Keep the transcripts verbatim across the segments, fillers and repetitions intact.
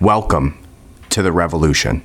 Welcome to the revolution.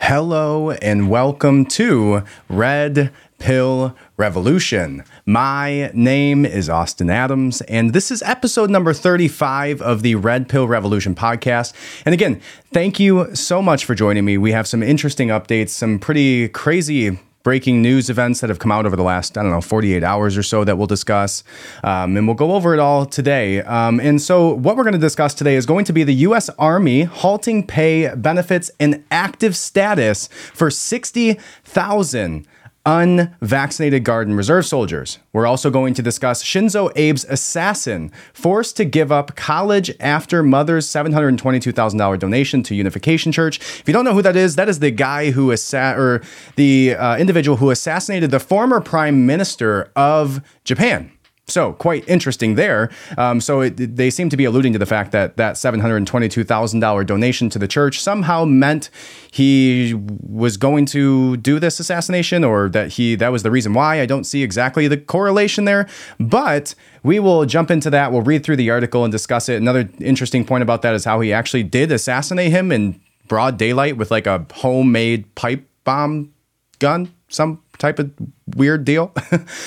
Hello and welcome to Red Pill Revolution. My name is Austin Adams, and this is episode number thirty-five of the Red Pill Revolution podcast. And again, thank you so much for joining me. We have some interesting updates, some pretty crazy breaking news events that have come out over the last, I don't know, forty-eight hours or so that we'll discuss. Um, and we'll go over it all today. Um, and so what we're going to discuss today is going to be the U S. Army halting pay, benefits, and active status for sixty thousand unvaccinated Guard and Reserve soldiers. We're also going to discuss Shinzo Abe's assassin forced to give up college after mother's seven hundred twenty-two thousand dollars donation to Unification Church. If you don't know who that is, that is the guy who assa- or the uh, individual who assassinated the former prime minister of Japan. So quite interesting there. Um, so it, they seem to be alluding to the fact that that seven hundred twenty-two thousand dollars donation to the church somehow meant he was going to do this assassination, or that he that was the reason why. I don't see exactly the correlation there, but we will jump into that. We'll read through the article and discuss it. Another interesting point about that is how he actually did assassinate him in broad daylight with like a homemade pipe bomb gun, some type of weird deal.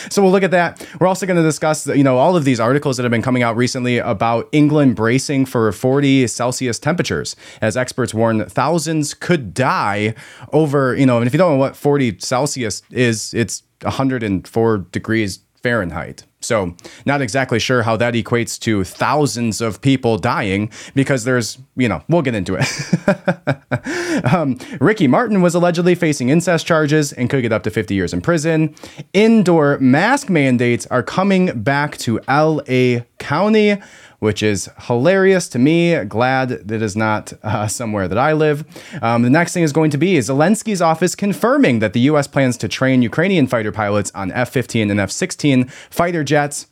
So we'll look at that. We're also going to discuss, you know, all of these articles that have been coming out recently about England bracing for forty Celsius temperatures as experts warn thousands could die over, you know, and if you don't know what forty Celsius is, it's one hundred four degrees Fahrenheit. So not exactly sure how that equates to thousands of people dying, because there's, you know, we'll get into it. um, Ricky Martin was allegedly facing incest charges and could get up to fifty years in prison. Indoor mask mandates are coming back to L A County, which is hilarious to me. Glad that is not uh, somewhere that I live. Um, the next thing is going to be Zelensky's office confirming that the U S plans to train Ukrainian fighter pilots on F fifteen and F sixteen fighter jets.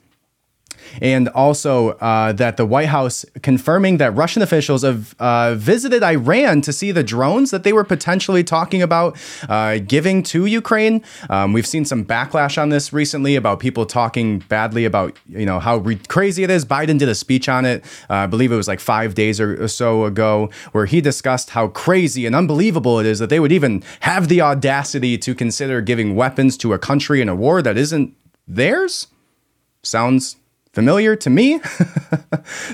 And also uh, that the White House confirming that Russian officials have uh, visited Iran to see the drones that they were potentially talking about uh, giving to Ukraine. Um, we've seen some backlash on this recently about people talking badly about, you know, how re- crazy it is. Biden did a speech on it. Uh, I believe it was like five days or so ago, where he discussed how crazy and unbelievable it is that they would even have the audacity to consider giving weapons to a country in a war that isn't theirs. Sounds familiar to me.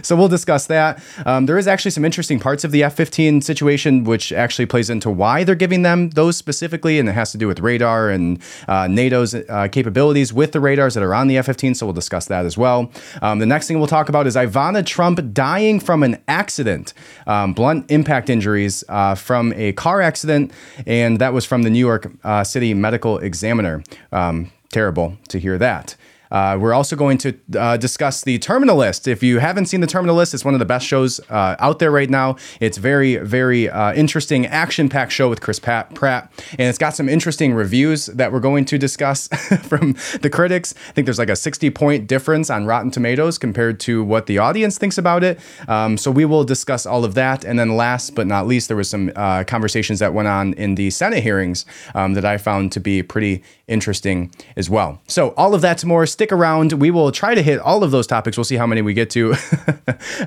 So we'll discuss that. Um, there is actually some interesting parts of the F fifteen situation, which actually plays into why they're giving them those specifically. And it has to do with radar and uh, NATO's uh, capabilities with the radars that are on the F fifteen. So we'll discuss that as well. Um, the next thing we'll talk about is Ivana Trump dying from an accident, um, blunt impact injuries uh, from a car accident. And that was from the New York uh, City Medical Examiner. Um, terrible to hear that. Uh, we're also going to uh, discuss the Terminal List. If you haven't seen the Terminal List, it's one of the best shows uh, out there right now. It's very, very uh, interesting, action-packed show with Chris Pat- Pratt. And it's got some interesting reviews that we're going to discuss from the critics. I think there's like a sixty-point difference on Rotten Tomatoes compared to what the audience thinks about it. Um, so we will discuss all of that. And then last but not least, there was some uh, conversations that went on in the Senate hearings um, that I found to be pretty interesting as well. So all of that's more. Stick around. We will try to hit all of those topics. We'll see how many we get to.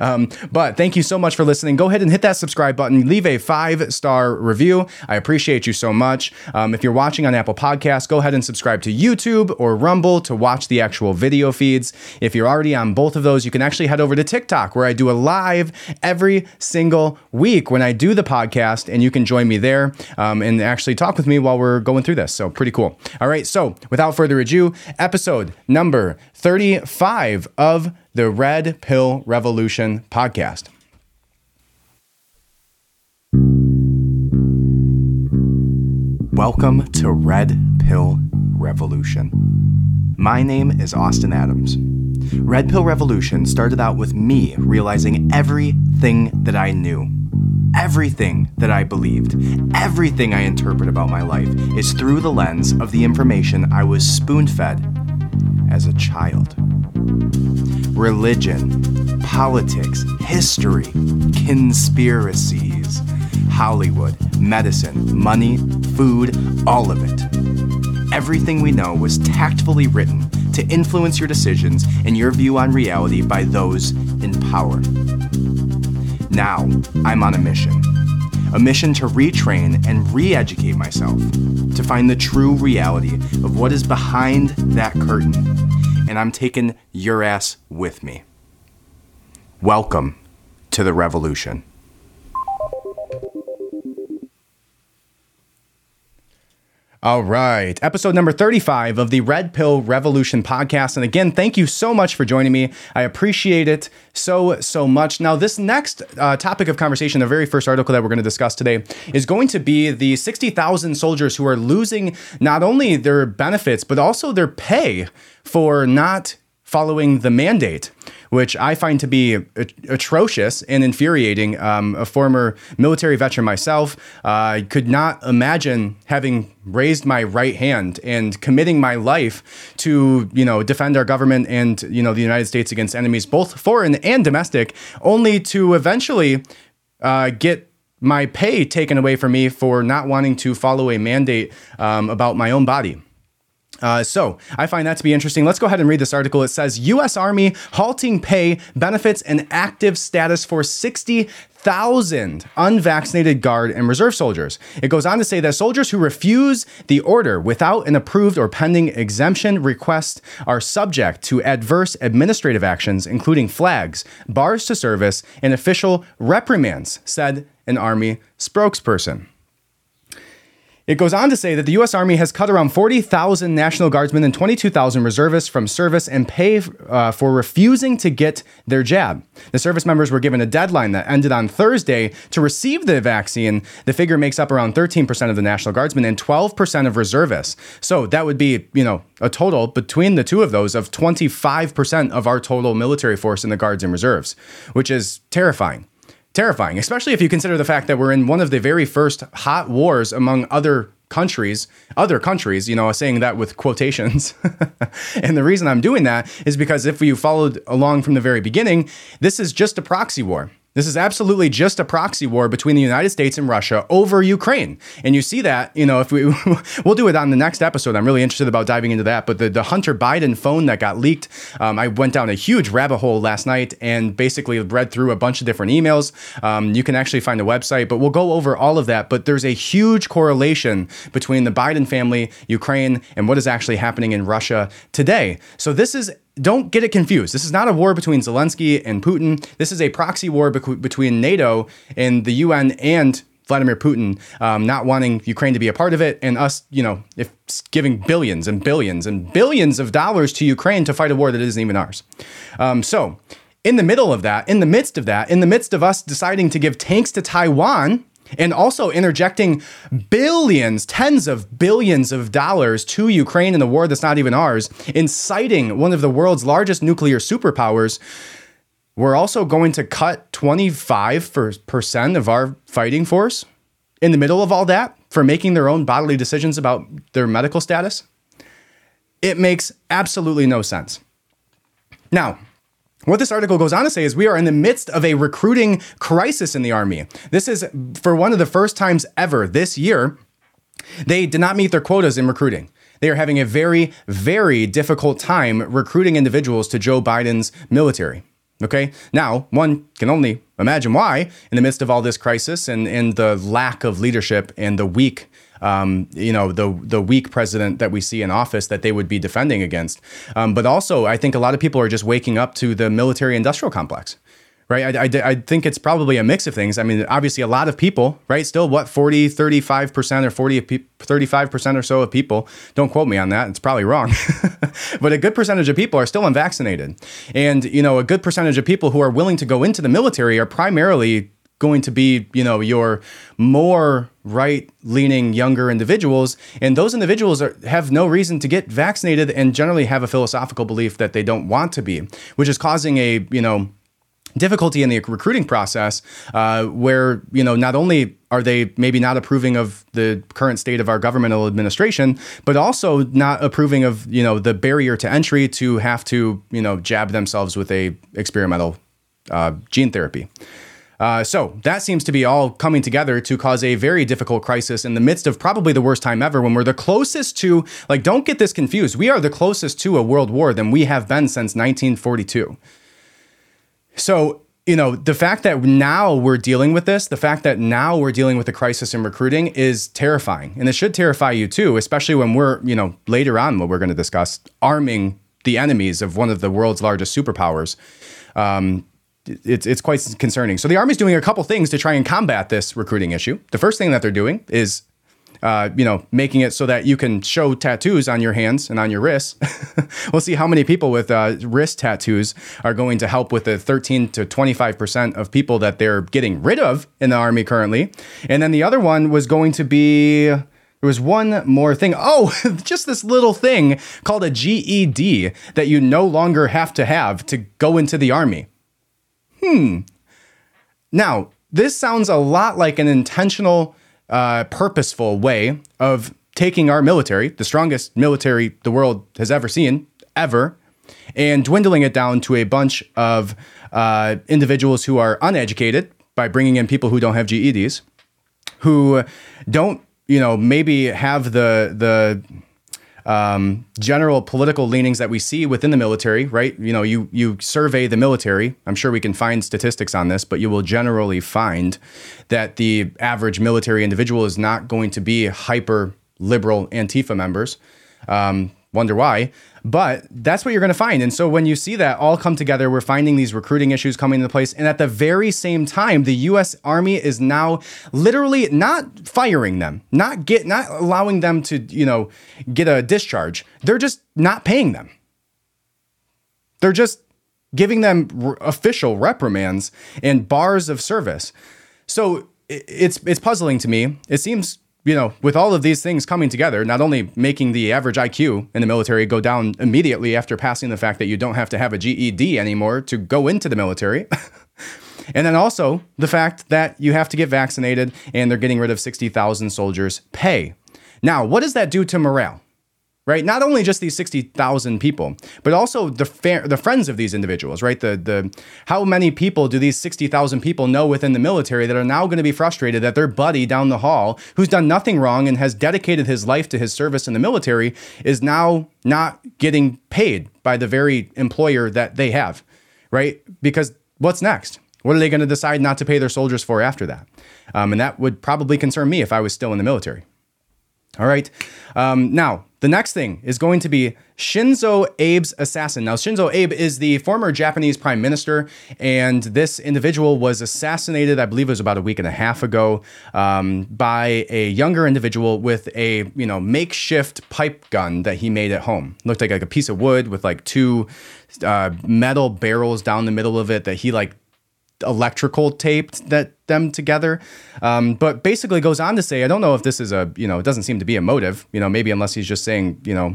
um, but thank you so much for listening. Go ahead and hit that subscribe button. Leave a five-star review. I appreciate you so much. Um, if you're watching on Apple Podcasts, go ahead and subscribe to YouTube or Rumble to watch the actual video feeds. If you're already on both of those, you can actually head over to TikTok, where I do a live every single week when I do the podcast, and you can join me there um, and actually talk with me while we're going through this. So pretty cool. All right. So without further ado, episode number Number thirty-five of the Red Pill Revolution podcast. Welcome to Red Pill Revolution. My name is Austin Adams. Red Pill Revolution started out with me realizing everything that I knew. Everything that I believed, everything I interpret about my life is through the lens of the information I was spoon-fed as a child. Religion, politics, history, conspiracies, Hollywood, medicine, money, food, all of it. everything we know was tactfully written to influence your decisions and your view on reality by those in power. Now, I'm on a mission. A mission to retrain and re-educate myself, to find the true reality of what is behind that curtain. And I'm taking your ass with me. Welcome to the revolution. All right, episode number thirty-five of the Red Pill Revolution podcast. And again, thank you so much for joining me. I appreciate it so, so much. Now, this next uh, topic of conversation, the very first article that we're going to discuss today, is going to be the sixty thousand soldiers who are losing not only their benefits, but also their pay for not following the mandate, which I find to be at- atrocious and infuriating. Um, a former military veteran myself, I uh, could not imagine having raised my right hand and committing my life to, you know, defend our government and, you know, the United States against enemies, both foreign and domestic, only to eventually uh, get my pay taken away from me for not wanting to follow a mandate um, about my own body. Uh, so I find that to be interesting. Let's go ahead and read this article. It says, U S. Army halting pay, benefits, and active status for sixty thousand unvaccinated Guard and Reserve soldiers. It goes on to say that soldiers who refuse the order without an approved or pending exemption request are subject to adverse administrative actions, including flags, bars to service, and official reprimands, said an Army spokesperson. It goes on to say that the U S. Army has cut around forty thousand National Guardsmen and twenty-two thousand reservists from service and pay uh, for refusing to get their jab. The service members were given a deadline that ended on Thursday to receive the vaccine. The figure makes up around thirteen percent of the National Guardsmen and twelve percent of reservists. So that would be, you know, a total between the two of those of twenty-five percent of our total military force in the Guards and Reserves, which is terrifying. Terrifying, especially if you consider the fact that we're in one of the very first hot wars among other countries, other countries, you know, saying that with quotations. And the reason I'm doing that is because if you followed along from the very beginning, this is just a proxy war. This is absolutely just a proxy war between the United States and Russia over Ukraine. And you see that, you know, if we, we'll do it on the next episode. I'm really interested about diving into that. But the, the Hunter Biden phone that got leaked, um, I went down a huge rabbit hole last night and basically read through a bunch of different emails. Um, you can actually find a website, but we'll go over all of that. But there's a huge correlation between the Biden family, Ukraine, and what is actually happening in Russia today. So this is Don't get it confused. This is not a war between Zelensky and Putin. This is a proxy war bec- between NATO and the U N and Vladimir Putin, um, not wanting Ukraine to be a part of it, and us, you know, if giving billions and billions and billions of dollars to Ukraine to fight a war that isn't even ours. Um, so in the middle of that, in the midst of that, in the midst of us deciding to give tanks to Taiwan, and also interjecting billions, tens of billions of dollars to Ukraine in a war that's not even ours, inciting one of the world's largest nuclear superpowers, we're also going to cut twenty-five percent of our fighting force in the middle of all that for making their own bodily decisions about their medical status. It makes absolutely no sense. Now, what this article goes on to say is we are in the midst of a recruiting crisis in the Army. This is for one of the first times ever this year, they did not meet their quotas in recruiting. They are having a very, very difficult time recruiting individuals to Joe Biden's military. Okay, now one can only imagine why in the midst of all this crisis and, and the lack of leadership and the weak Um, you know, the the weak president that we see in office that they would be defending against. Um, but also, I think a lot of people are just waking up to the military industrial complex, right? I, I, I think it's probably a mix of things. I mean, obviously, a lot of people, right? Still, what, forty, thirty-five percent or forty, thirty-five percent or so of people, don't quote me on that. It's probably wrong. But a good percentage of people are still unvaccinated. And, you know, a good percentage of people who are willing to go into the military are primarily going to be, you know, your more right-leaning younger individuals. And those individuals are, have no reason to get vaccinated and generally have a philosophical belief that they don't want to be, which is causing a, you know, difficulty in the recruiting process uh, where, you know, not only are they maybe not approving of the current state of our governmental administration, but also not approving of, you know, the barrier to entry to have to, you know, jab themselves with a experimental uh, gene therapy. Uh, so that seems to be all coming together to cause a very difficult crisis in the midst of probably the worst time ever, when we're the closest to, like, don't get this confused. We are the closest to a world war than we have been since nineteen forty-two. So, you know, the fact that now we're dealing with this, the fact that now we're dealing with a crisis in recruiting is terrifying. And it should terrify you too, especially when we're, you know, later on what we're going to discuss, arming the enemies of one of the world's largest superpowers. Um, it's it's quite concerning. So the Army's doing a couple things to try and combat this recruiting issue. The first thing that they're doing is, uh, you know, making it so that you can show tattoos on your hands and on your wrists. We'll see how many people with uh, wrist tattoos are going to help with the thirteen to twenty-five percent of people that they're getting rid of in the Army currently. And then the other one was going to be... There was one more thing. Oh, just this little thing called a G E D that you no longer have to have to go into the Army. Hmm. Now, this sounds a lot like an intentional, uh, purposeful way of taking our military, the strongest military the world has ever seen, ever, and dwindling it down to a bunch of uh, individuals who are uneducated by bringing in people who don't have G E Ds, who don't, you know, maybe have the the um, general political leanings that we see within the military, right? You know, you you survey the military. I'm sure we can find statistics on this, but you will generally find that the average military individual is not going to be hyper liberal Antifa members. Um, wonder why, but that's what you're going to find. And so when you see that all come together, we're finding these recruiting issues coming into place. And at the very same time, the U S Army is now literally not firing them, not get, not allowing them to, you know, get a discharge. They're just not paying them. They're just giving them r- official reprimands and bars of service. So it's, it's puzzling to me. It seems, you know, with all of these things coming together, not only making the average I Q in the military go down immediately after passing the fact that you don't have to have a G E D anymore to go into the military, and then also the fact that you have to get vaccinated and they're getting rid of sixty thousand soldiers pay. Now, what does that do to morale? Right? Not only just these sixty thousand people, but also the fa- the friends of these individuals, right? The the how many people do these sixty thousand people know within the military that are now going to be frustrated that their buddy down the hall, who's done nothing wrong and has dedicated his life to his service in the military, is now not getting paid by the very employer that they have, right? Because what's next? What are they going to decide not to pay their soldiers for after that? Um, and that would probably concern me if I was still in the military. All right. Um, now, the next thing is going to be Shinzo Abe's assassin. Now, Shinzo Abe is the former Japanese prime minister, and this individual was assassinated, I believe it was about a week and a half ago, um, by a younger individual with a, you know, makeshift pipe gun that he made at home. Looked like, like a piece of wood with like two uh, metal barrels down the middle of it that he like electrical taped that them together. Um, but basically goes on to say, I don't know if this is a, you know, it doesn't seem to be a motive, you know, maybe unless he's just saying, you know,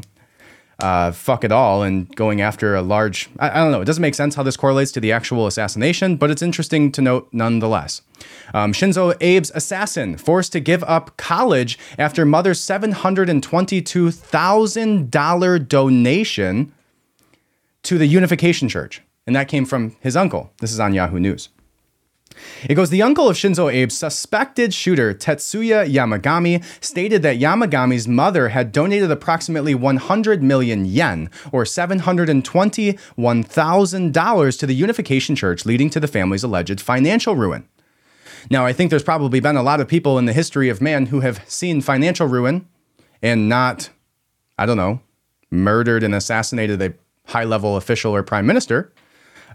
uh, fuck it all and going after a large, I, I don't know. It doesn't make sense how this correlates to the actual assassination, but it's interesting to note nonetheless. Um, Shinzo Abe's assassin forced to give up college after mother's seven hundred twenty-two thousand dollars donation to the Unification Church. And that came from his uncle. This is on Yahoo News. It goes, the uncle of Shinzo Abe, suspected shooter Tetsuya Yamagami, stated that Yamagami's mother had donated approximately one hundred million yen, or seven hundred twenty-one thousand dollars, to the Unification Church, leading to the family's alleged financial ruin. Now, I think there's probably been a lot of people in the history of man who have seen financial ruin and not, I don't know, murdered and assassinated a high-level official or prime minister.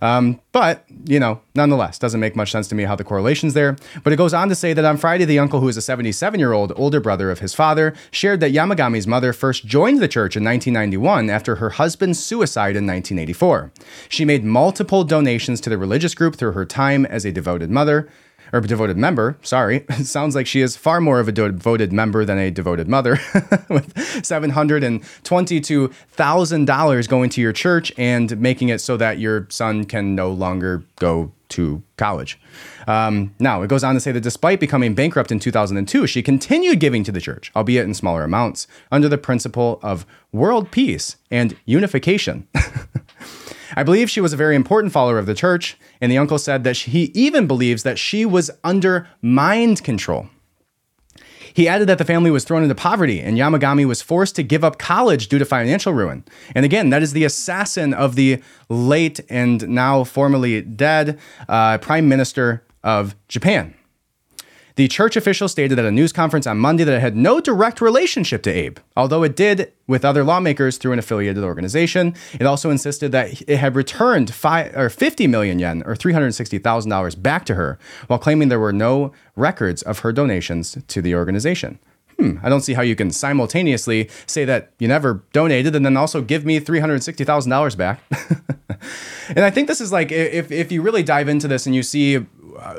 Um, but, you know, nonetheless, doesn't make much sense to me how the correlation's there. But it goes on to say that on Friday, the uncle, who is a seventy-seven-year-old older brother of his father, shared that Yamagami's mother first joined the church in nineteen ninety-one after her husband's suicide in nineteen eighty-four. She made multiple donations to the religious group through her time as a devoted mother, or devoted member, sorry. It sounds like she is far more of a devoted member than a devoted mother, with seven hundred twenty-two thousand dollars going to your church and making it so that your son can no longer go to college. Um, now, it goes on to say that despite becoming bankrupt in two thousand two, she continued giving to the church, albeit in smaller amounts, under the principle of world peace and unification. I believe she was a very important follower of the church, and the uncle said that she, he even believes that she was under mind control. He added that the family was thrown into poverty and Yamagami was forced to give up college due to financial ruin. And again, that is the assassin of the late and now formerly dead uh, Prime Minister of Japan. The church official stated at a news conference on Monday that it had no direct relationship to Abe, although it did with other lawmakers through an affiliated organization. It also insisted that it had returned five or fifty million yen or three hundred sixty thousand dollars back to her while claiming there were no records of her donations to the organization. Hmm, I don't see how you can simultaneously say that you never donated and then also give me three hundred sixty thousand dollars back. And I think this is like, if if you really dive into this and you see,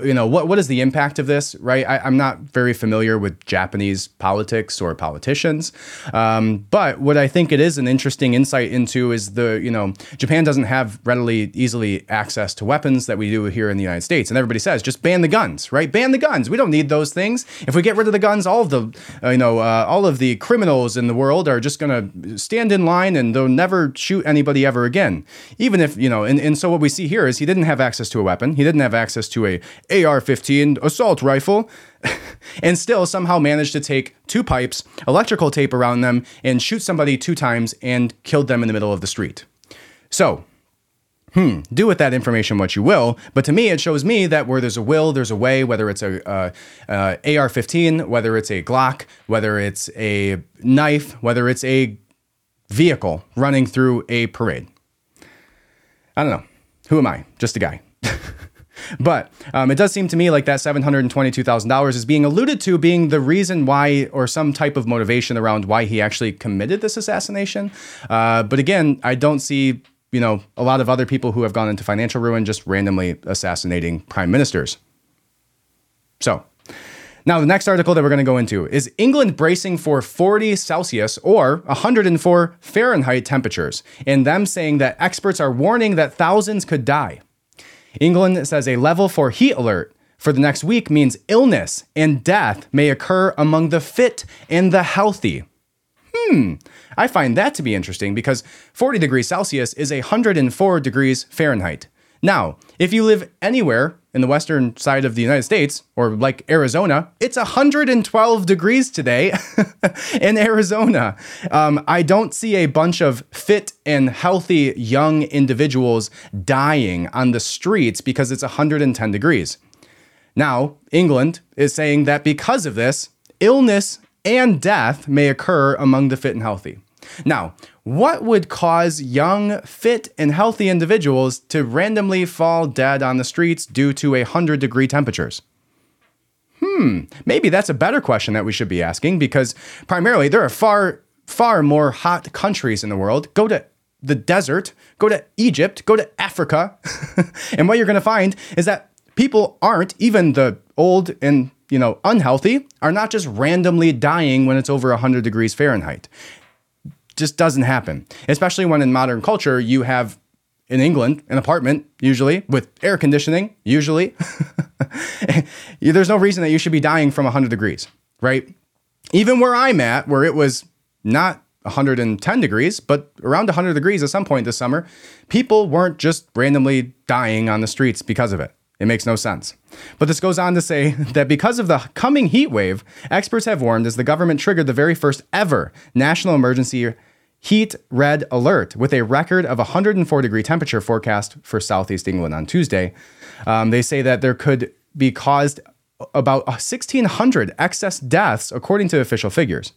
you know, what what is the impact of this, right? I, I'm not very familiar with Japanese politics or politicians, um, but what I think it is an interesting insight into is the, you know, Japan doesn't have readily, easily access to weapons that we do here in the United States. And everybody says, just ban the guns, right? Ban the guns. We don't need those things. If we get rid of the guns, all of the, uh, you know, uh, all of the criminals in the world are just going to stand in line and they'll never shoot anybody ever again. Even if, you know, and, and so what we see here is he didn't have access to a weapon. He didn't have access to a A R fifteen assault rifle and still somehow managed to take two pipes, electrical tape around them, and shoot somebody two times and killed them in the middle of the street. So, hmm, do with that information what you will, but to me, it shows me that where there's a will, there's a way, whether it's a uh, uh, A R fifteen, whether it's a Glock, whether it's a knife, whether it's a vehicle running through a parade. I don't know. Who am I? Just a guy. But um, it does seem to me like that seven hundred twenty-two thousand dollars is being alluded to being the reason why, or some type of motivation around why he actually committed this assassination. Uh, but again, I don't see, you know, a lot of other people who have gone into financial ruin just randomly assassinating prime ministers. So now the next article that we're going to go into is England bracing for forty Celsius or one hundred four Fahrenheit temperatures, and them saying that experts are warning that thousands could die. England says a level four heat alert for the next week means illness and death may occur among the fit and the healthy. Hmm, I find that to be interesting because forty degrees Celsius is one hundred four degrees Fahrenheit. Now, if you live anywhere in the western side of the United States, or like Arizona, it's one hundred twelve degrees today in Arizona. Um, I don't see a bunch of fit and healthy young individuals dying on the streets because it's one hundred ten degrees. Now, England is saying that because of this, illness and death may occur among the fit and healthy. Now, what would cause young, fit, and healthy individuals to randomly fall dead on the streets due to one hundred degree temperatures? Hmm, maybe that's a better question that we should be asking, because primarily there are far, far more hot countries in the world. Go to the desert, go to Egypt, go to Africa, and what you're going to find is that people aren't, even the old and, you know, unhealthy, are not just randomly dying when it's over one hundred degrees Fahrenheit. Just doesn't happen, especially when in modern culture, you have in England, an apartment, usually with air conditioning, usually there's no reason that you should be dying from one hundred degrees, right? Even where I'm at, where it was not one hundred ten degrees, but around one hundred degrees at some point this summer, people weren't just randomly dying on the streets because of it. It makes no sense. But this goes on to say that because of the coming heat wave, experts have warned as the government triggered the very first ever national emergency heat red alert with a record of one hundred four degree temperature forecast for Southeast England on Tuesday. Um, they say that there could be caused about sixteen hundred excess deaths, according to official figures.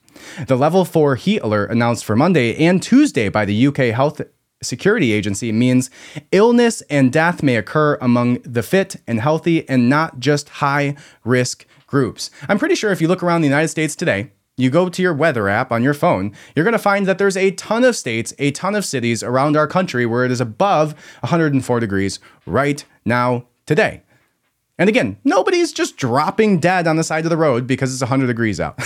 The level four heat alert announced for Monday and Tuesday by the U K Health Security Agency means illness and death may occur among the fit and healthy and not just high risk groups. I'm pretty sure if you look around the United States today, you go to your weather app on your phone, you're going to find that there's a ton of states, a ton of cities around our country where it is above one hundred four degrees right now today. And again, nobody's just dropping dead on the side of the road because it's one hundred degrees out.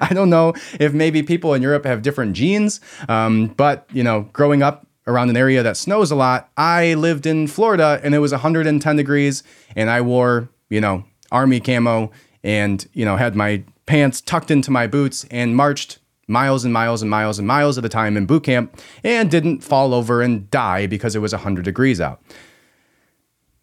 I don't know if maybe people in Europe have different genes, um, but, you know, growing up around an area that snows a lot, I lived in Florida and it was one hundred ten degrees and I wore, you know, army camo and, you know, had my pants tucked into my boots and marched miles and miles and miles and miles at a time in boot camp and didn't fall over and die because it was one hundred degrees out.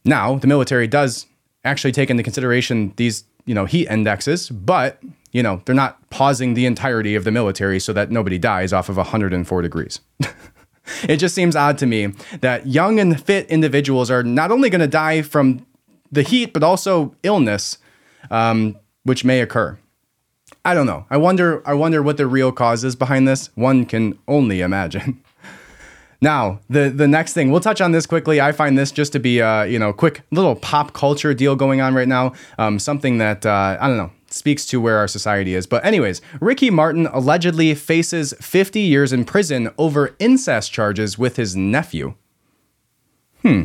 Now, the military does actually take into consideration these, you know, heat indexes, but, you know, they're not pausing the entirety of the military so that nobody dies off of one hundred four degrees. It just seems odd to me that young and fit individuals are not only going to die from the heat, but also illness, um, which may occur. I don't know. I wonder, I wonder what the real cause is behind this. One can only imagine. Now, the, the next thing, we'll touch on this quickly. I find this just to be a, you know, quick little pop culture deal going on right now. Um, something that, uh, I don't know, speaks to where our society is. But anyways, Ricky Martin allegedly faces fifty years in prison over incest charges with his nephew. Hmm.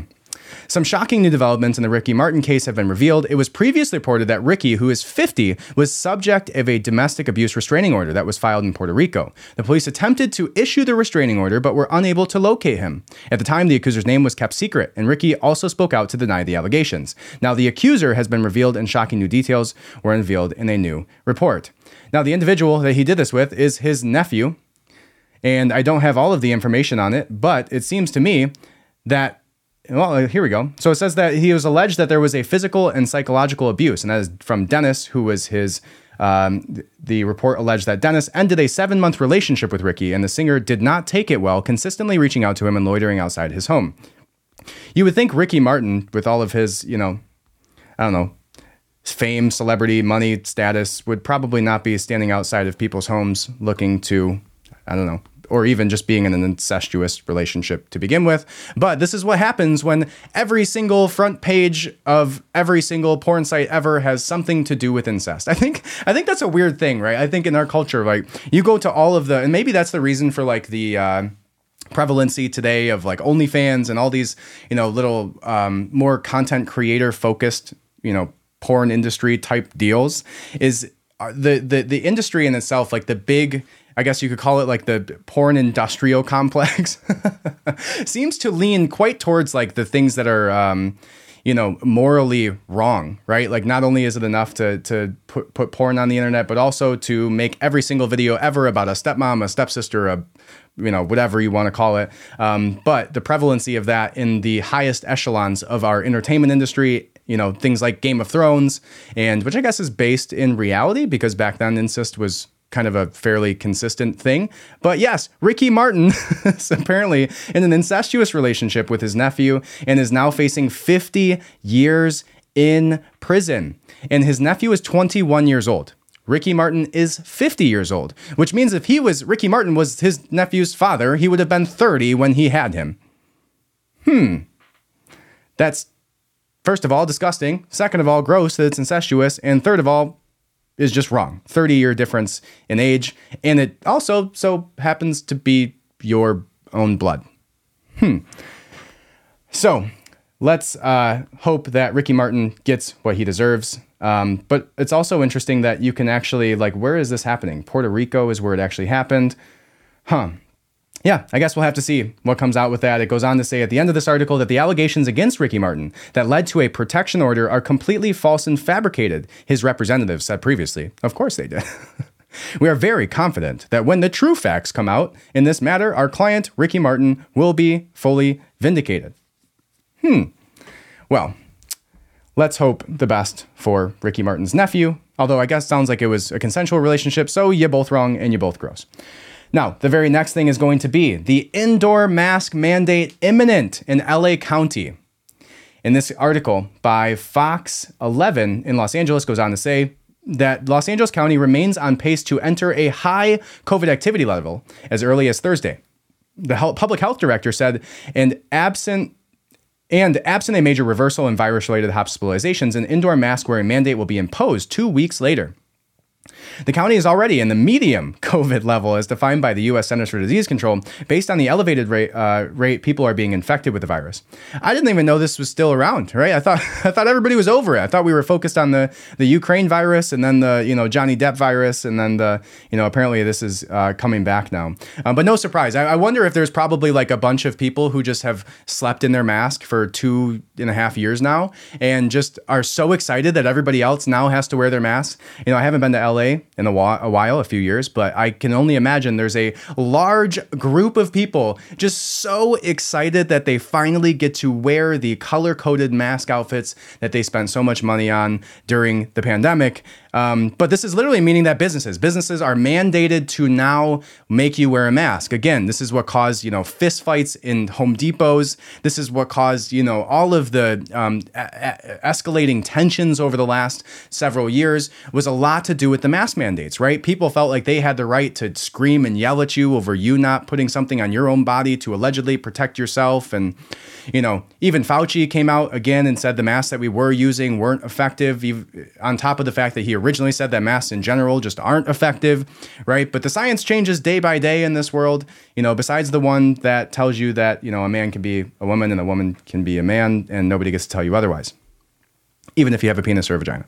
Some shocking new developments in the Ricky Martin case have been revealed. It was previously reported that Ricky, who is fifty, was subject of a domestic abuse restraining order that was filed in Puerto Rico. The police attempted to issue the restraining order, but were unable to locate him. At the time, the accuser's name was kept secret, and Ricky also spoke out to deny the allegations. Now, the accuser has been revealed, and shocking new details were unveiled in a new report. Now, the individual that he did this with is his nephew, and I don't have all of the information on it, but it seems to me that Well, here we go. So it says that he was alleged that there was a physical and psychological abuse. And that is from Dennis, who was his, um, the report alleged that Dennis ended a seven month relationship with Ricky, and the singer did not take it well, consistently reaching out to him and loitering outside his home. You would think Ricky Martin, with all of his, you know, I don't know, fame, celebrity, money, status, would probably not be standing outside of people's homes looking to, I don't know, or even just being in an incestuous relationship to begin with. But this is what happens when every single front page of every single porn site ever has something to do with incest. I think I think that's a weird thing, right? I think in our culture, like, you go to all of the, and maybe that's the reason for, like, the uh, prevalency today of, like, OnlyFans and all these, you know, little um, more content creator focused, you know, porn industry type deals, is the the the industry in itself, like the big, I guess you could call it like the porn industrial complex, seems to lean quite towards like the things that are, um, you know, morally wrong, right? Like, not only is it enough to to put, put porn on the internet, but also to make every single video ever about a stepmom, a stepsister, a, you know, whatever you want to call it. Um, but the prevalency of that in the highest echelons of our entertainment industry, you know, things like Game of Thrones, and which I guess is based in reality because back then incest was kind of a fairly consistent thing. But yes, Ricky Martin is apparently in an incestuous relationship with his nephew and is now facing fifty years in prison. And his nephew is twenty-one years old. Ricky Martin is fifty years old, which means if he was, Ricky Martin was his nephew's father, he would have been thirty when he had him. Hmm. That's, first of all, disgusting. Second of all, gross that it's incestuous. And third of all, is just wrong. thirty year difference in age. And it also so happens to be your own blood. Hmm. So let's uh, hope that Ricky Martin gets what he deserves. Um, but it's also interesting that you can actually, like, where is this happening? Puerto Rico is where it actually happened. Huh. Yeah, I guess we'll have to see what comes out with that. It goes on to say at the end of this article that the allegations against Ricky Martin that led to a protection order are completely false and fabricated, his representatives said previously. Of course they did. We are very confident that when the true facts come out in this matter, our client, Ricky Martin, will be fully vindicated. Hmm. Well, let's hope the best for Ricky Martin's nephew, although I guess it sounds like it was a consensual relationship, so you're both wrong and you're both gross. Now, the very next thing is going to be the indoor mask mandate imminent in L A County. In this article by Fox eleven in Los Angeles goes on to say that Los Angeles County remains on pace to enter a high COVID activity level as early as Thursday. The health, public health director said, and absent And absent a major reversal in virus-related hospitalizations, an indoor mask wearing mandate will be imposed two weeks later. The county is already in the medium COVID level as defined by the U S Centers for Disease Control based on the elevated rate, uh, rate people are being infected with the virus. I didn't even know this was still around, right? I thought I thought everybody was over it. I thought we were focused on the, the Ukraine virus and then the, you know, Johnny Depp virus. And then, the you know, apparently this is uh, coming back now. Um, but no surprise. I, I wonder if there's probably like a bunch of people who just have slept in their mask for two and a half years now and just are so excited that everybody else now has to wear their mask. You know, I haven't been to L A L A in a while, a while, a few years, but I can only imagine there's a large group of people just so excited that they finally get to wear the color-coded mask outfits that they spent so much money on during the pandemic. Um, but this is literally meaning that businesses, businesses are mandated to now make you wear a mask. Again, this is what caused, you know, fist fights in Home Depots. This is what caused, you know, all of the um, a- a- escalating tensions over the last several years was a lot to do with the mask mandates, right? People felt like they had the right to scream and yell at you over you not putting something on your own body to allegedly protect yourself. And, you know, even Fauci came out again and said the masks that we were using weren't effective, on top of the fact that he originally said that masks in general just aren't effective, right? But the science changes day by day in this world, you know, besides the one that tells you that, you know, a man can be a woman and a woman can be a man and nobody gets to tell you otherwise, even if you have a penis or a vagina.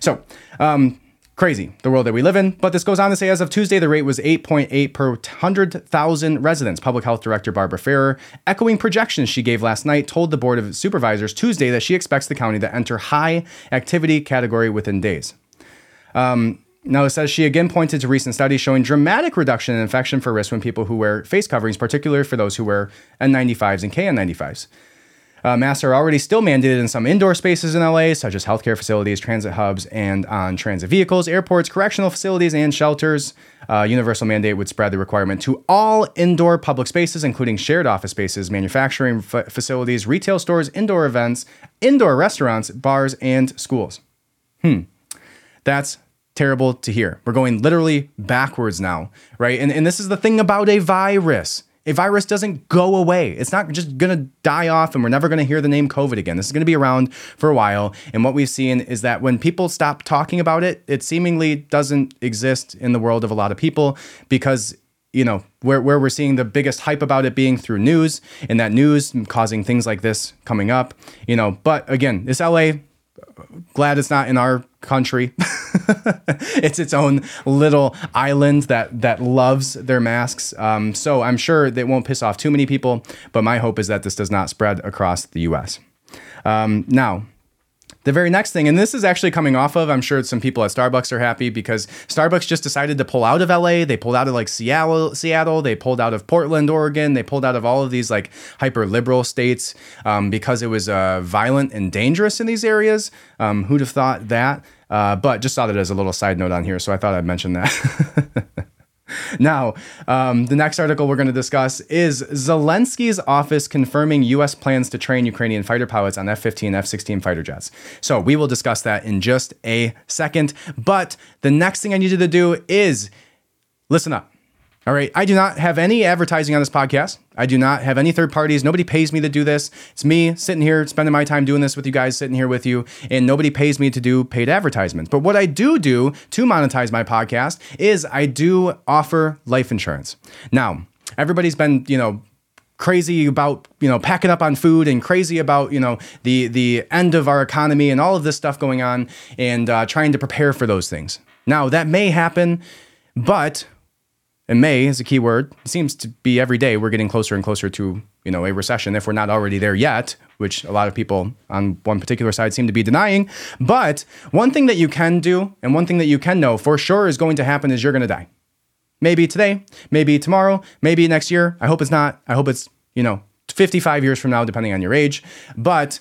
So, um, crazy, the world that we live in. But this goes on to say, as of Tuesday, the rate was eight point eight per one hundred thousand residents. Public Health Director Barbara Ferrer, echoing projections she gave last night, told the Board of Supervisors Tuesday that she expects the county to enter high activity category within days. Um, now, it says she again pointed to recent studies showing dramatic reduction in infection for risk when people who wear face coverings, particularly for those who wear N ninety-fives and K N ninety-fives. Uh, masks are already still mandated in some indoor spaces in L A, such as healthcare facilities, transit hubs, and on transit vehicles, airports, correctional facilities, and shelters. Uh, universal mandate would spread the requirement to all indoor public spaces, including shared office spaces, manufacturing f- facilities, retail stores, indoor events, indoor restaurants, bars, and schools. Hmm. That's terrible to hear. We're going literally backwards now, right? And, and this is the thing about a virus. A virus doesn't go away. It's not just going to die off and we're never going to hear the name COVID again. This is going to be around for a while. And what we've seen is that when people stop talking about it, it seemingly doesn't exist in the world of a lot of people because, you know, where, where we're seeing the biggest hype about it being through news and that news causing things like this coming up, you know. But again, this L A, glad it's not in our country. It's its own little island that that loves their masks. Um, so I'm sure they won't piss off too many people, but my hope is that this does not spread across the U S. Um, now, the very next thing, and this is actually coming off of, I'm sure some people at Starbucks are happy because Starbucks just decided to pull out of L A. They pulled out of like Seattle, Seattle. They pulled out of Portland, Oregon. They pulled out of all of these like hyper liberal states um, because it was uh, violent and dangerous in these areas. Um, who'd have thought that? Uh, but just saw that as a little side note on here. So I thought I'd mention that. Now, um, the next article we're going to discuss is Zelensky's office confirming U S plans to train Ukrainian fighter pilots on F fifteen, F sixteen fighter jets. So we will discuss that in just a second. But the next thing I need you to do is listen up. All right. I do not have any advertising on this podcast. I do not have any third parties. Nobody pays me to do this. It's me sitting here, spending my time doing this with you guys, sitting here with you, and nobody pays me to do paid advertisements. But what I do do to monetize my podcast is I do offer life insurance. Now, everybody's been, you know, crazy about, you know, packing up on food and crazy about, you know, the, the end of our economy and all of this stuff going on and uh, trying to prepare for those things. Now, that may happen, but... and may is a key word. It seems to be every day we're getting closer and closer to, you know, a recession if we're not already there yet, which a lot of people on one particular side seem to be denying. But one thing that you can do and one thing that you can know for sure is going to happen is you're going to die. Maybe today, maybe tomorrow, maybe next year. I hope it's not. I hope it's, you know, fifty-five years from now, depending on your age. But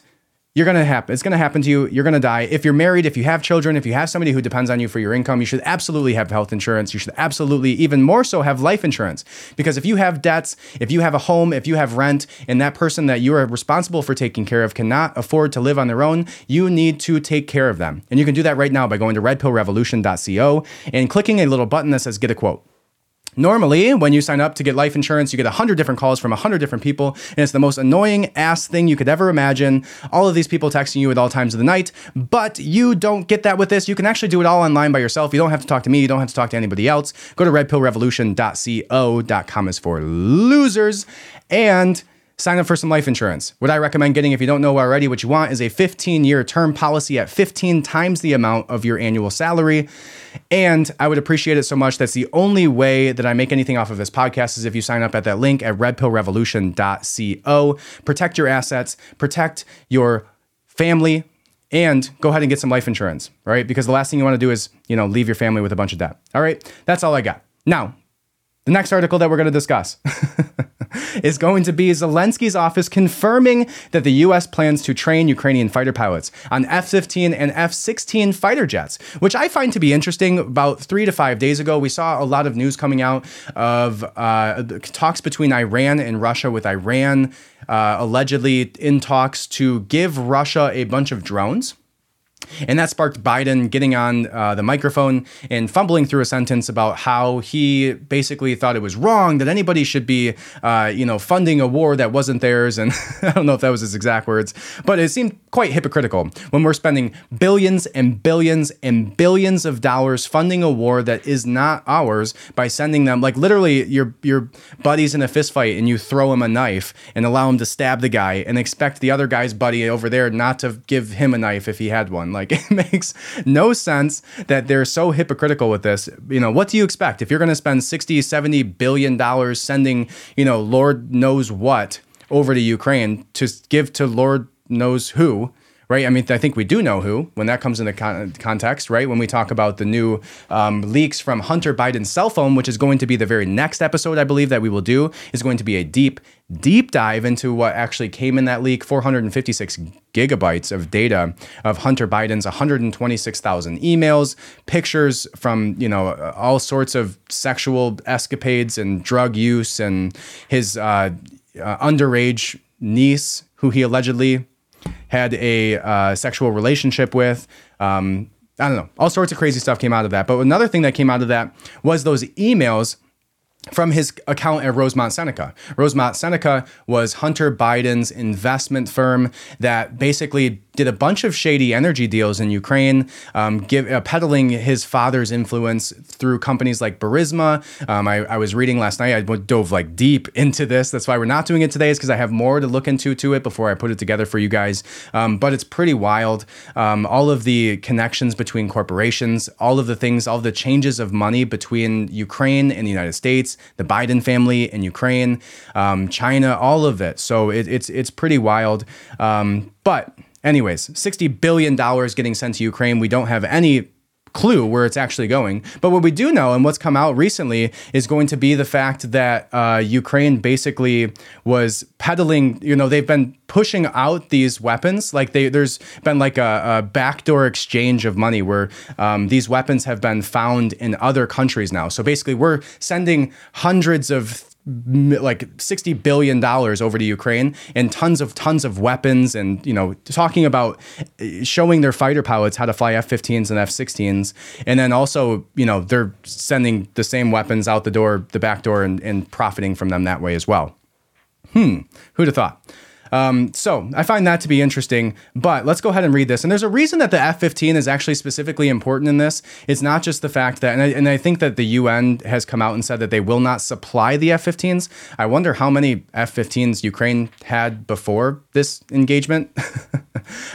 you're going to happen. It's going to happen to you. You're going to die. If you're married, if you have children, if you have somebody who depends on you for your income, you should absolutely have health insurance. You should absolutely even more so have life insurance, because if you have debts, if you have a home, if you have rent, and that person that you are responsible for taking care of cannot afford to live on their own, you need to take care of them. And you can do that right now by going to red pill revolution dot co and clicking a little button that says get a quote. Normally, when you sign up to get life insurance, you get one hundred different calls from one hundred different people, and it's the most annoying ass thing you could ever imagine. All of these people texting you at all times of the night, but you don't get that with this. You can actually do it all online by yourself. You don't have to talk to me. You don't have to talk to anybody else. Go to red pill revolution dot co. .com is for losers, and sign up for some life insurance. What I recommend getting, if you don't know already, what you want is a fifteen-year term policy at fifteen times the amount of your annual salary. And I would appreciate it so much. That's the only way that I make anything off of this podcast is if you sign up at that link at red pill revolution dot co. Protect your assets, protect your family, and go ahead and get some life insurance, right? Because the last thing you want to do is, you know, leave your family with a bunch of debt. All right, that's all I got. Now, the next article that we're going to discuss is going to be Zelensky's office confirming that the U S plans to train Ukrainian fighter pilots on F fifteen and F sixteen fighter jets, which I find to be interesting. About three to five days ago, we saw a lot of news coming out of uh, talks between Iran and Russia, with Iran uh, allegedly in talks to give Russia a bunch of drones. And that sparked Biden getting on uh, the microphone and fumbling through a sentence about how he basically thought it was wrong that anybody should be, uh, you know, funding a war that wasn't theirs. And I don't know if that was his exact words, but it seemed quite hypocritical when we're spending billions and billions and billions of dollars funding a war that is not ours by sending them, like, literally your your buddy's in a fist fight and you throw him a knife and allow him to stab the guy and expect the other guy's buddy over there not to give him a knife if he had one. Like, it makes no sense that they're so hypocritical with this. You know, what do you expect? If you're going to spend sixty, seventy billion dollars sending, you know, Lord knows what over to Ukraine to give to Lord knows who, right? I mean, I think we do know who when that comes into con- context, right? When we talk about the new um, leaks from Hunter Biden's cell phone, which is going to be the very next episode, I believe, that we will do, is going to be a deep, deep dive into what actually came in that leak. four hundred fifty-six gigabytes of data of Hunter Biden's one hundred twenty-six thousand emails, pictures from, you know, all sorts of sexual escapades and drug use, and his uh, uh, underage niece, who he allegedly had a uh, sexual relationship with. Um, I don't know. All sorts of crazy stuff came out of that. But another thing that came out of that was those emails from his account at Rosemont Seneca. Rosemont Seneca was Hunter Biden's investment firm that basically did a bunch of shady energy deals in Ukraine, um, give, uh, peddling his father's influence through companies like Burisma. Um, I, I was reading last night, I dove like deep into this. That's why we're not doing it today, is because I have more to look into to it before I put it together for you guys. Um, but it's pretty wild. Um, all of the connections between corporations, all of the things, all the changes of money between Ukraine and the United States, the Biden family and Ukraine, um, China, all of it. So it, it's, it's pretty wild. Um, but anyways, sixty billion dollars getting sent to Ukraine. We don't have any clue where it's actually going. But what we do know, and what's come out recently, is going to be the fact that uh, Ukraine basically was peddling, you know, they've been pushing out these weapons. Like, they, there's been like a, a backdoor exchange of money where um, these weapons have been found in other countries now. So basically we're sending hundreds of like sixty billion dollars over to Ukraine and tons of tons of weapons, and, you know, talking about showing their fighter pilots how to fly F fifteens and F sixteens. And then also, you know, they're sending the same weapons out the door, the back door, and, and profiting from them that way as well. Hmm. Who'd have thought? Um, so I find that to be interesting, but let's go ahead and read this. And there's a reason that the F fifteen is actually specifically important in this. It's not just the fact that, and I, and I think that the U N has come out and said that they will not supply the F fifteens. I wonder how many F fifteens Ukraine had before this engagement.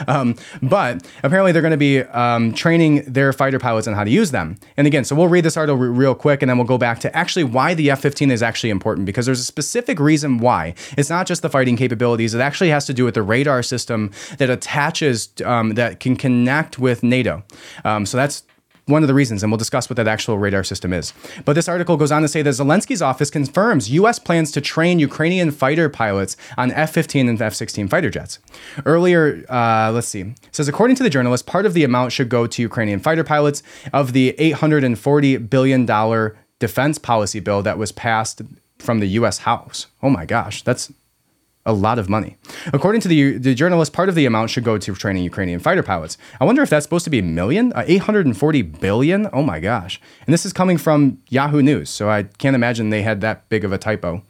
um, but apparently they're going to be um, training their fighter pilots on how to use them. And again, so we'll read this article re- real quick, and then we'll go back to actually why the F fifteen is actually important, because there's a specific reason why. It's not just the fighting capabilities. It actually has to do with the radar system that attaches, um, that can connect with NATO. Um, so that's one of the reasons, and we'll discuss what that actual radar system is. But this article goes on to say that Zelensky's office confirms U S plans to train Ukrainian fighter pilots on F fifteen and F sixteen fighter jets. Earlier, uh, let's see, it says, according to the journalist, part of the amount should go to Ukrainian fighter pilots of the eight hundred forty billion dollars defense policy bill that was passed from the U S House. Oh my gosh, that's a lot of money. According to the, the journalist, part of the amount should go to training Ukrainian fighter pilots. I wonder if that's supposed to be a million, uh, eight hundred forty billion. Oh my gosh. And this is coming from Yahoo News, so I can't imagine they had that big of a typo.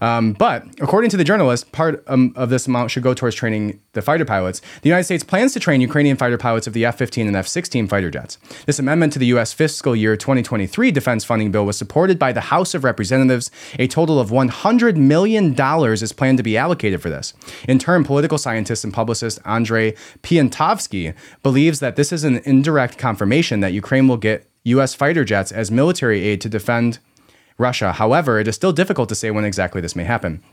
Um, but according to the journalist, part um, of this amount should go towards training the fighter pilots. The United States plans to train Ukrainian fighter pilots of the F fifteen and F sixteen fighter jets. This amendment to the U S fiscal year twenty twenty-three defense funding bill was supported by the House of Representatives. A total of one hundred million dollars is planned to be allocated for this. In turn, political scientist and publicist Andrei Piantovsky believes that this is an indirect confirmation that Ukraine will get U S fighter jets as military aid to defend Russia. However, it is still difficult to say when exactly this may happen.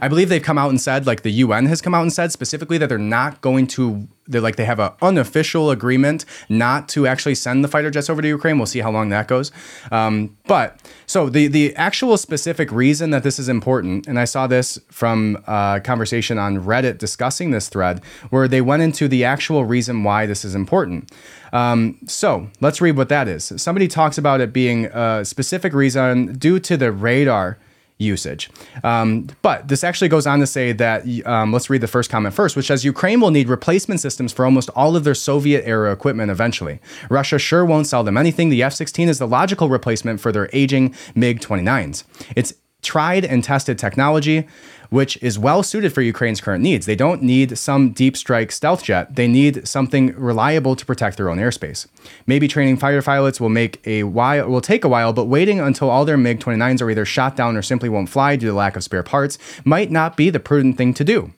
I believe they've come out and said, like the U N has come out and said specifically that they're not going to, they're like, they have an unofficial agreement not to actually send the fighter jets over to Ukraine. We'll see how long that goes. Um, but so the, the actual specific reason that this is important, and I saw this from a conversation on Reddit discussing this thread where they went into the actual reason why this is important. Um, so let's read what that is. Somebody talks about it being a specific reason due to the radar usage. Um, but this actually goes on to say that, um, let's read the first comment first, which says, Ukraine will need replacement systems for almost all of their Soviet-era equipment eventually. Russia sure won't sell them anything. The F sixteen is the logical replacement for their aging MiG twenty-nines. It's tried and tested technology, which is well suited for Ukraine's current needs. They don't need some deep strike stealth jet. They need something reliable to protect their own airspace. Maybe training fighter pilots will make a while, will take a while, but waiting until all their MiG twenty-nines are either shot down or simply won't fly due to lack of spare parts might not be the prudent thing to do.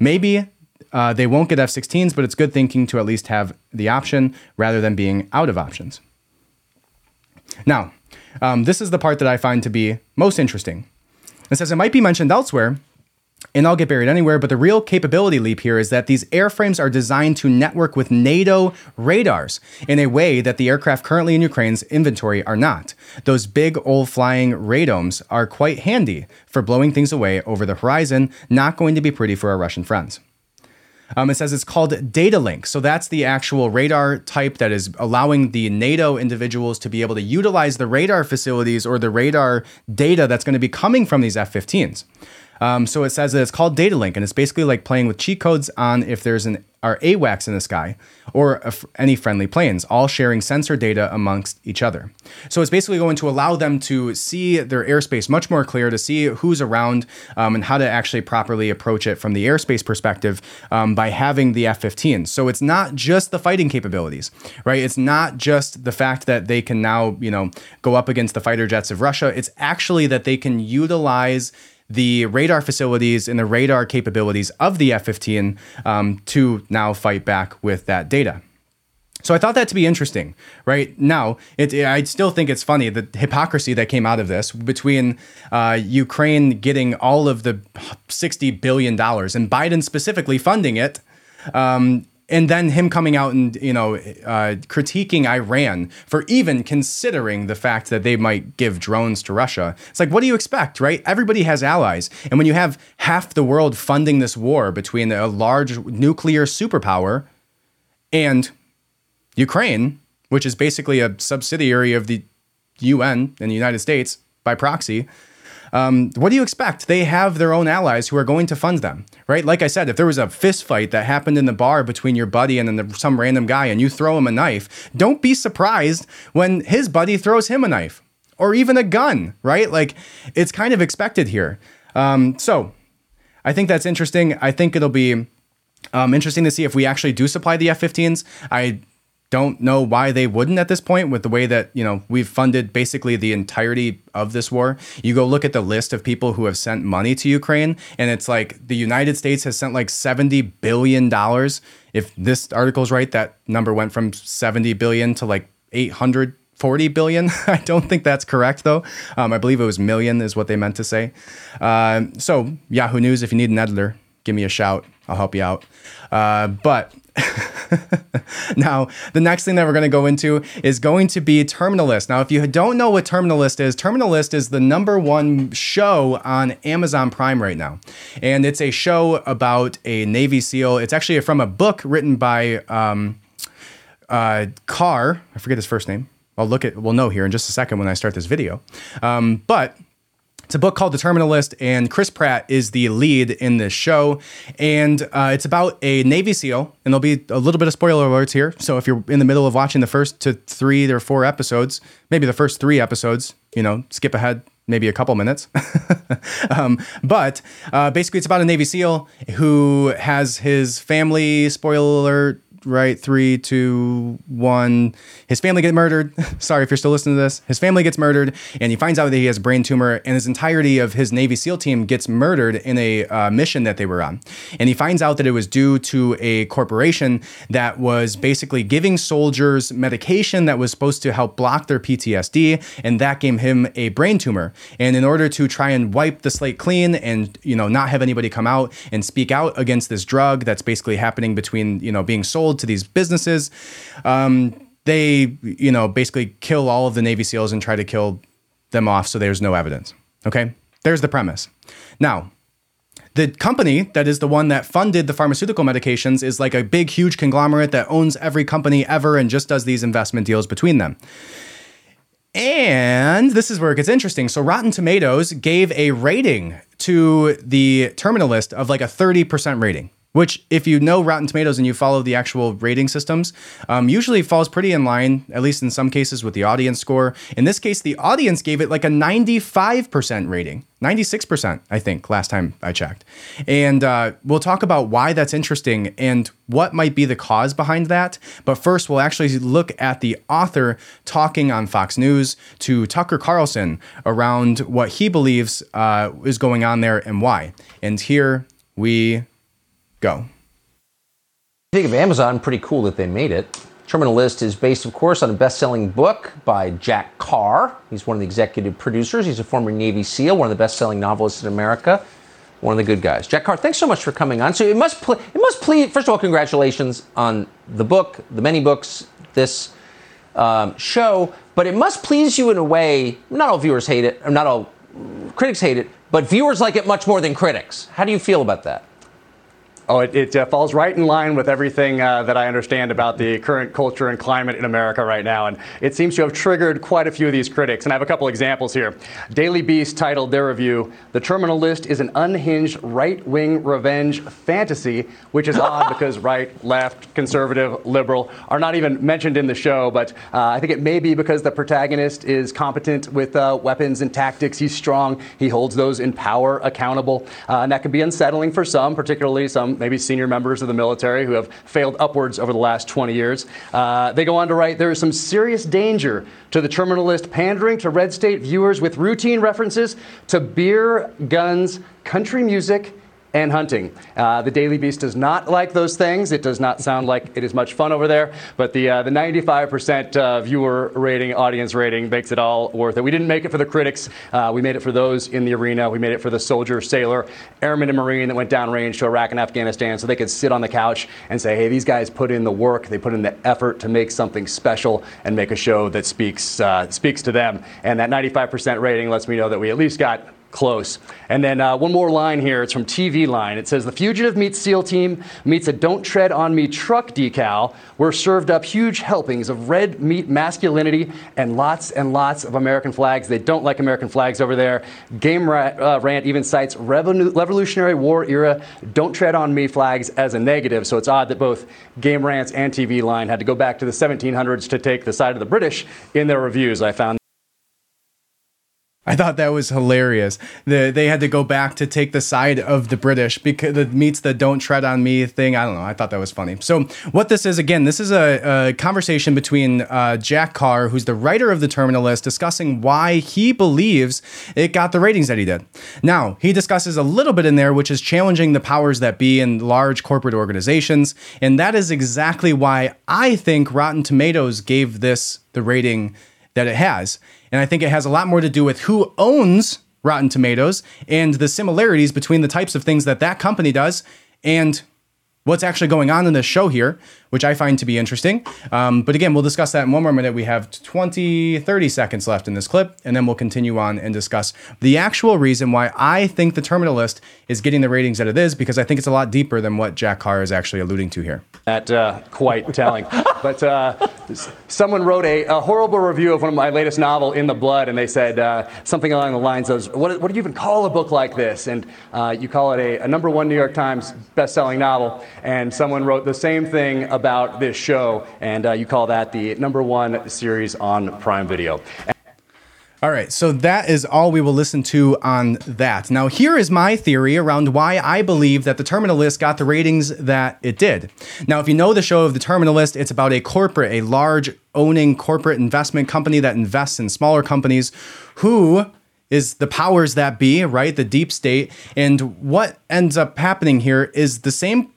Maybe uh, they won't get F sixteens, but it's good thinking to at least have the option rather than being out of options. Now, um, this is the part that I find to be most interesting. It says, it might be mentioned elsewhere, and I'll get buried anywhere, but the real capability leap here is that these airframes are designed to network with NATO radars in a way that the aircraft currently in Ukraine's inventory are not. Those big old flying radomes are quite handy for blowing things away over the horizon, not going to be pretty for our Russian friends. Um, it says it's called Data Link. So that's the actual radar type that is allowing the NATO individuals to be able to utilize the radar facilities or the radar data that's going to be coming from these F fifteens. Um, so it says that it's called Data Link, and it's basically like playing with cheat codes on if there's an or AWACS in the sky or f- any friendly planes, all sharing sensor data amongst each other. So it's basically going to allow them to see their airspace much more clear, to see who's around um, and how to actually properly approach it from the airspace perspective um, by having the F fifteen. So it's not just the fighting capabilities, right? It's not just the fact that they can now, you know, go up against the fighter jets of Russia. It's actually that they can utilize the radar facilities and the radar capabilities of the F fifteen um, to now fight back with that data. So I thought that to be interesting, right? Now, it, it, I still think it's funny, the hypocrisy that came out of this between uh, Ukraine getting all of the sixty billion dollars and Biden specifically funding it, um, and then him coming out and, you know, uh, critiquing Iran for even considering the fact that they might give drones to Russia. It's like, what do you expect, right? Everybody has allies. And when you have half the world funding this war between a large nuclear superpower and Ukraine, which is basically a subsidiary of the U N and the United States by proxy, Um, what do you expect? They have their own allies who are going to fund them, right? Like I said, if there was a fist fight that happened in the bar between your buddy and then the, some random guy and you throw him a knife, don't be surprised when his buddy throws him a knife or even a gun, right? Like it's kind of expected here. Um, so I think that's interesting. I think it'll be um, interesting to see if we actually do supply the F fifteens. I don't know why they wouldn't at this point with the way that, you know, we've funded basically the entirety of this war. You go look at the list of people who have sent money to Ukraine, and it's like the United States has sent like seventy billion dollars. If this article's right, that number went from seventy billion to like eight hundred forty billion. I don't think that's correct though. Um, I believe it was million is what they meant to say. Uh, so Yahoo News, if you need an editor, give me a shout. I'll help you out. Uh, but now, the next thing that we're going to go into is going to be Terminal List. Now, if you don't know what Terminal List is, Terminal List is the number one show on Amazon Prime right now. And it's a show about a Navy SEAL. It's actually from a book written by um, uh, Carr. I forget his first name. I'll look at, we'll know here in just a second when I start this video. Um, but it's a book called The Terminal List, and Chris Pratt is the lead in this show. And uh, it's about a Navy SEAL, and there'll be a little bit of spoiler alerts here. So if you're in the middle of watching the first to three or four episodes, maybe the first three episodes, you know, skip ahead maybe a couple minutes. um, but uh, basically, it's about a Navy SEAL who has his family, spoiler alert, left, right, three, two, one. His family get murdered. Sorry if you're still listening to this. His family gets murdered, and he finds out that he has a brain tumor, and his entirety of his Navy SEAL team gets murdered in a uh, mission that they were on. And he finds out that it was due to a corporation that was basically giving soldiers medication that was supposed to help block their P T S D, and that gave him a brain tumor. And in order to try and wipe the slate clean and, you know, not have anybody come out and speak out against this drug that's basically happening between, you know, being sold to these businesses, um, they, you know, basically kill all of the Navy SEALs and try to kill them off so there's no evidence. Okay? There's the premise. Now, the company that is the one that funded the pharmaceutical medications is like a big, huge conglomerate that owns every company ever and just does these investment deals between them. And this is where it gets interesting. So Rotten Tomatoes gave a rating to the Terminal List of like a thirty percent rating, which if you know Rotten Tomatoes and you follow the actual rating systems, um, usually falls pretty in line, at least in some cases, with the audience score. In this case, the audience gave it like a ninety-five percent rating. ninety-six percent, I think, last time I checked. And uh, we'll talk about why that's interesting and what might be the cause behind that. But first, we'll actually look at the author talking on Fox News to Tucker Carlson around what he believes uh, is going on there and why. And here we go. I think of Amazon, pretty cool that they made it. Terminal List is based, of course, on a best-selling book by Jack Carr. He's one of the executive producers. He's a former Navy SEAL, one of the best-selling novelists in America, one of the good guys. Jack Carr, thanks so much for coming on. So it must pl- it must please, first of all, congratulations on the book, the many books, this um, show, but it must please you in a way, not all viewers hate it, or not all critics hate it, but viewers like it much more than critics. How do you feel about that? Oh, it, it uh, falls right in line with everything uh, that I understand about the current culture and climate in America right now. And it seems to have triggered quite a few of these critics. And I have a couple examples here. Daily Beast titled their review, "The Terminal List is an unhinged right-wing revenge fantasy," which is odd because right, left, conservative, liberal are not even mentioned in the show. But uh, I think it may be because the protagonist is competent with uh, weapons and tactics. He's strong. He holds those in power accountable. Uh, and that could be unsettling for some, particularly some maybe senior members of the military who have failed upwards over the last twenty years. Uh, they go on to write, there is some serious danger to the Terminal List pandering to red state viewers with routine references to beer, guns, country music, and hunting. Uh, the Daily Beast does not like those things. It does not sound like it is much fun over there. But the uh, the ninety-five percent uh, viewer rating, audience rating, makes it all worth it. We didn't make it for the critics. Uh, we made it for those in the arena. We made it for the soldier, sailor, airman, and marine that went downrange to Iraq and Afghanistan, so they could sit on the couch and say, hey, these guys put in the work. They put in the effort to make something special and make a show that speaks uh, speaks to them. And that ninety-five percent rating lets me know that we at least got close. And then uh, one more line here. It's from T V Line. It says, the fugitive meets SEAL team meets a don't tread on me truck decal. We're served up huge helpings of red meat masculinity and lots and lots of American flags. They don't like American flags over there. Game Rant, uh, rant even cites Revolu- Revolutionary War era don't tread on me flags as a negative. So it's odd that both Game Rants and T V Line had to go back to the seventeen hundreds to take the side of the British in their reviews. I found I thought that was hilarious. The, they had to go back to take the side of the British because it meets the don't tread on me thing. I don't know. I thought that was funny. So what this is, again, this is a, a conversation between uh, Jack Carr, who's the writer of The Terminal List, discussing why he believes it got the ratings that he did. Now, he discusses a little bit in there, which is challenging the powers that be in large corporate organizations. And that is exactly why I think Rotten Tomatoes gave this the rating that it has. And I think it has a lot more to do with who owns Rotten Tomatoes and the similarities between the types of things that that company does and what's actually going on in this show here, which I find to be interesting. Um, but again, we'll discuss that in one more minute. We have twenty, thirty seconds left in this clip, and then we'll continue on and discuss the actual reason why I think The Terminal List is getting the ratings that it is, because I think it's a lot deeper than what Jack Carr is actually alluding to here. That's uh, quite telling. But uh, someone wrote a, a horrible review of one of my latest novel, In the Blood, and they said uh, something along the lines of, what, what do you even call a book like this? And uh, you call it a, a number one New York Times best-selling novel. And someone wrote the same thing about this show, and uh, you call that the number one series on Prime Video. And- All right, so that is all we will listen to on that. Now, here is my theory around why I believe that the Terminal List got the ratings that it did. Now, if you know the show of the Terminal List, it's about a corporate, a large owning corporate investment company that invests in smaller companies who is the powers that be, right? The deep state. And what ends up happening here is the same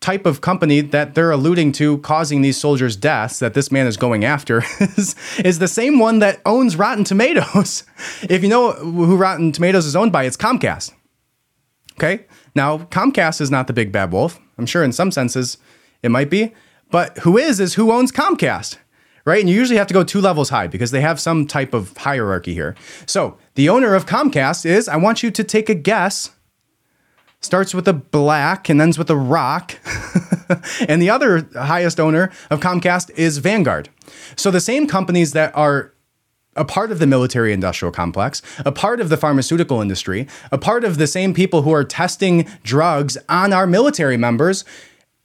type of company that they're alluding to causing these soldiers' deaths that this man is going after is, is the same one that owns Rotten Tomatoes. If you know who Rotten Tomatoes is owned by, it's Comcast. Okay? Now, Comcast is not the big bad wolf. I'm sure in some senses it might be. But who is, is who owns Comcast, right? And you usually have to go two levels high because they have some type of hierarchy here. So the owner of Comcast is, I want you to take a guess, starts with a black and ends with a rock. And the other highest owner of Comcast is Vanguard. So the same companies that are a part of the military industrial complex, a part of the pharmaceutical industry, a part of the same people who are testing drugs on our military members,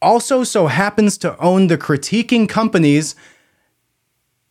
also so happens to own the critiquing companies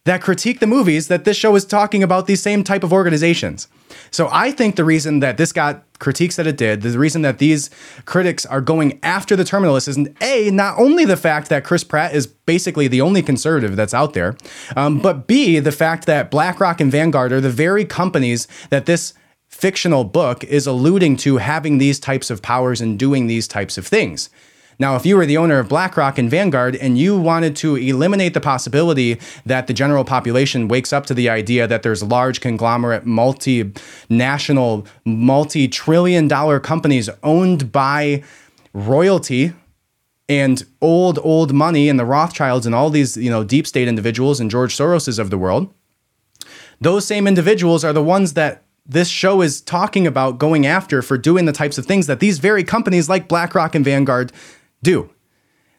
that critique the movies that this show is talking about, these same type of organizations. So I think the reason that this got critiques that it did, the reason that these critics are going after the Terminal List is, A, not only the fact that Chris Pratt is basically the only conservative that's out there, um, but B, the fact that BlackRock and Vanguard are the very companies that this fictional book is alluding to having these types of powers and doing these types of things. Now, if you were the owner of BlackRock and Vanguard and you wanted to eliminate the possibility that the general population wakes up to the idea that there's large conglomerate, multinational, multi-trillion dollar companies owned by royalty and old, old money and the Rothschilds and all these, you know, deep state individuals and George Soroses of the world, those same individuals are the ones that this show is talking about going after for doing the types of things that these very companies like BlackRock and Vanguard do.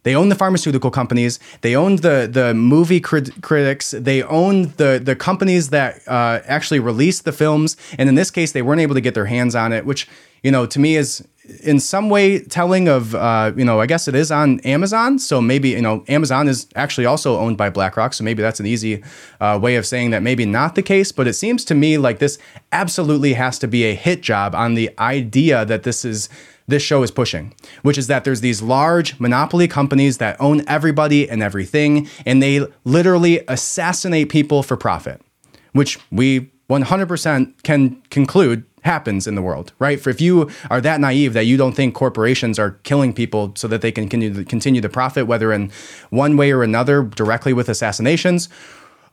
They own the pharmaceutical companies. They own the the movie crit- critics. They own the the companies that uh, actually release the films. And in this case, they weren't able to get their hands on it, which, you know, to me is in some way telling of, uh, you know, I guess it is on Amazon. So maybe, you know, Amazon is actually also owned by BlackRock. So maybe that's an easy uh, way of saying that maybe not the case. But it seems to me like this absolutely has to be a hit job on the idea that this is this show is pushing, which is that there's these large monopoly companies that own everybody and everything, and they literally assassinate people for profit, which we one hundred percent can conclude happens in the world, right? For if you are that naive that you don't think corporations are killing people so that they can continue the profit, whether in one way or another, directly with assassinations,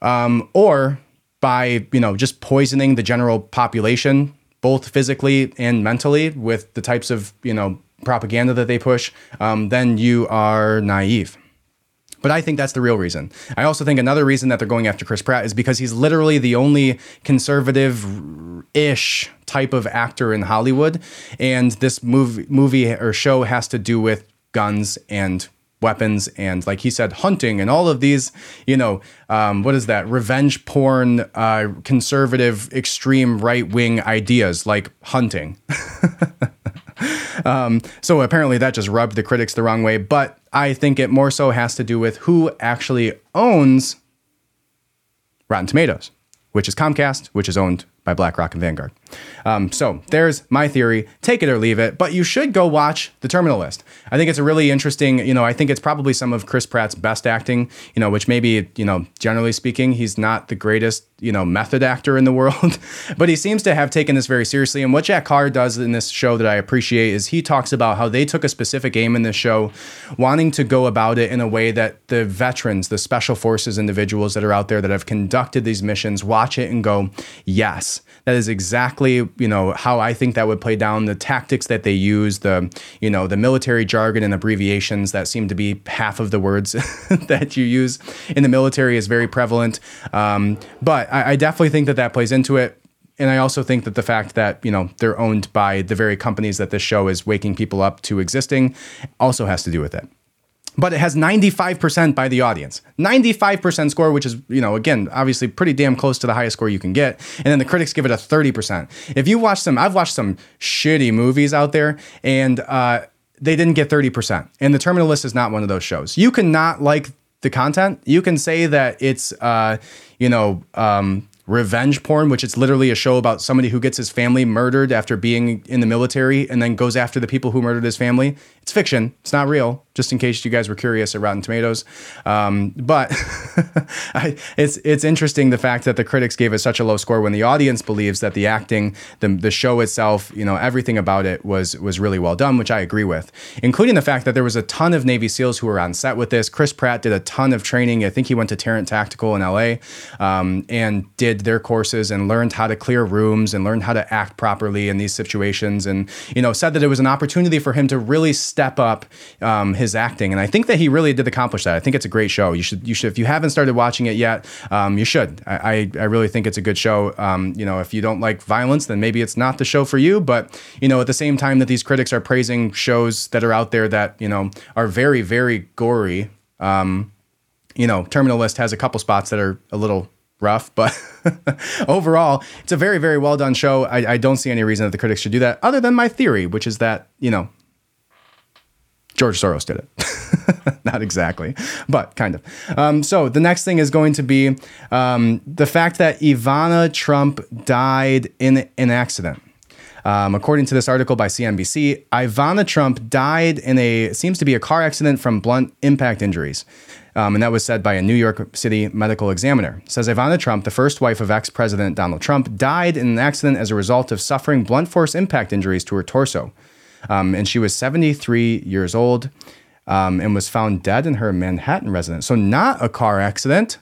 um, or by, you know, just poisoning the general population, both physically and mentally, with the types of, you know, propaganda that they push, um, then you are naive. But I think that's the real reason. I also think another reason that they're going after Chris Pratt is because he's literally the only conservative-ish type of actor in Hollywood. And this movie, movie or show has to do with guns and weapons and, like he said, hunting and all of these, you know, um, what is that? Revenge porn, uh, conservative, extreme right-wing ideas like hunting. Um, so apparently that just rubbed the critics the wrong way, but I think it more so has to do with who actually owns Rotten Tomatoes, which is Comcast, which is owned by BlackRock and Vanguard. Um, so there's my theory, take it or leave it, but you should go watch The Terminal List. I think it's a really interesting, you know, I think it's probably some of Chris Pratt's best acting, you know, which maybe, you know, generally speaking, he's not the greatest, you know, method actor in the world, but he seems to have taken this very seriously. And what Jack Carr does in this show that I appreciate is he talks about how they took a specific aim in this show, wanting to go about it in a way that the veterans, the special forces individuals that are out there that have conducted these missions, watch it and go, yes. That is exactly, you know, how I think that would play down, the tactics that they use, the, you know, the military jargon and abbreviations that seem to be half of the words that you use in the military is very prevalent. Um, but I, I definitely think that that plays into it. And I also think that the fact that, you know, they're owned by the very companies that this show is waking people up to existing also has to do with it. But it has ninety-five percent by the audience, ninety-five percent score, which is, you know, again, obviously pretty damn close to the highest score you can get. And then the critics give it a thirty percent. If you watch some, I've watched some shitty movies out there and uh, they didn't get thirty percent. And The Terminal List is not one of those shows. You cannot like the content. You can say that it's, uh, you know, um, revenge porn, which it's literally a show about somebody who gets his family murdered after being in the military and then goes after the people who murdered his family. It's fiction. It's not real, just in case you guys were curious at Rotten Tomatoes. Um, but I, it's it's interesting the fact that the critics gave it such a low score when the audience believes that the acting, the the show itself, you know, everything about it was was really well done, which I agree with, including the fact that there was a ton of Navy SEALs who were on set with this. Chris Pratt did a ton of training. I think he went to Tarrant Tactical in L A um, and did their courses and learned how to clear rooms and learned how to act properly in these situations, and, you know, said that it was an opportunity for him to really step up um, his acting. And I think that he really did accomplish that. I think it's a great show. You should, you should, if you haven't started watching it yet, um, you should. I, I, I really think it's a good show. Um, you know, if you don't like violence, then maybe it's not the show for you. But, you know, at the same time that these critics are praising shows that are out there that, you know, are very, very gory, um, you know, Terminal List has a couple spots that are a little rough, but overall, it's a very, very well done show. I, I don't see any reason that the critics should do that, other than my theory, which is that, you know, George Soros did it. Not exactly, but kind of. Um, so the next thing is going to be um, the fact that Ivana Trump died in an accident. Um, according to this article by C N B C, Ivana Trump died in a, it seems to be a car accident from blunt impact injuries. Um, and that was said by a New York City medical examiner. It says Ivana Trump, the first wife of ex-president Donald Trump, died in an accident as a result of suffering blunt force impact injuries to her torso. Um, and she was seventy-three years old um, and was found dead in her Manhattan residence. So not a car accident.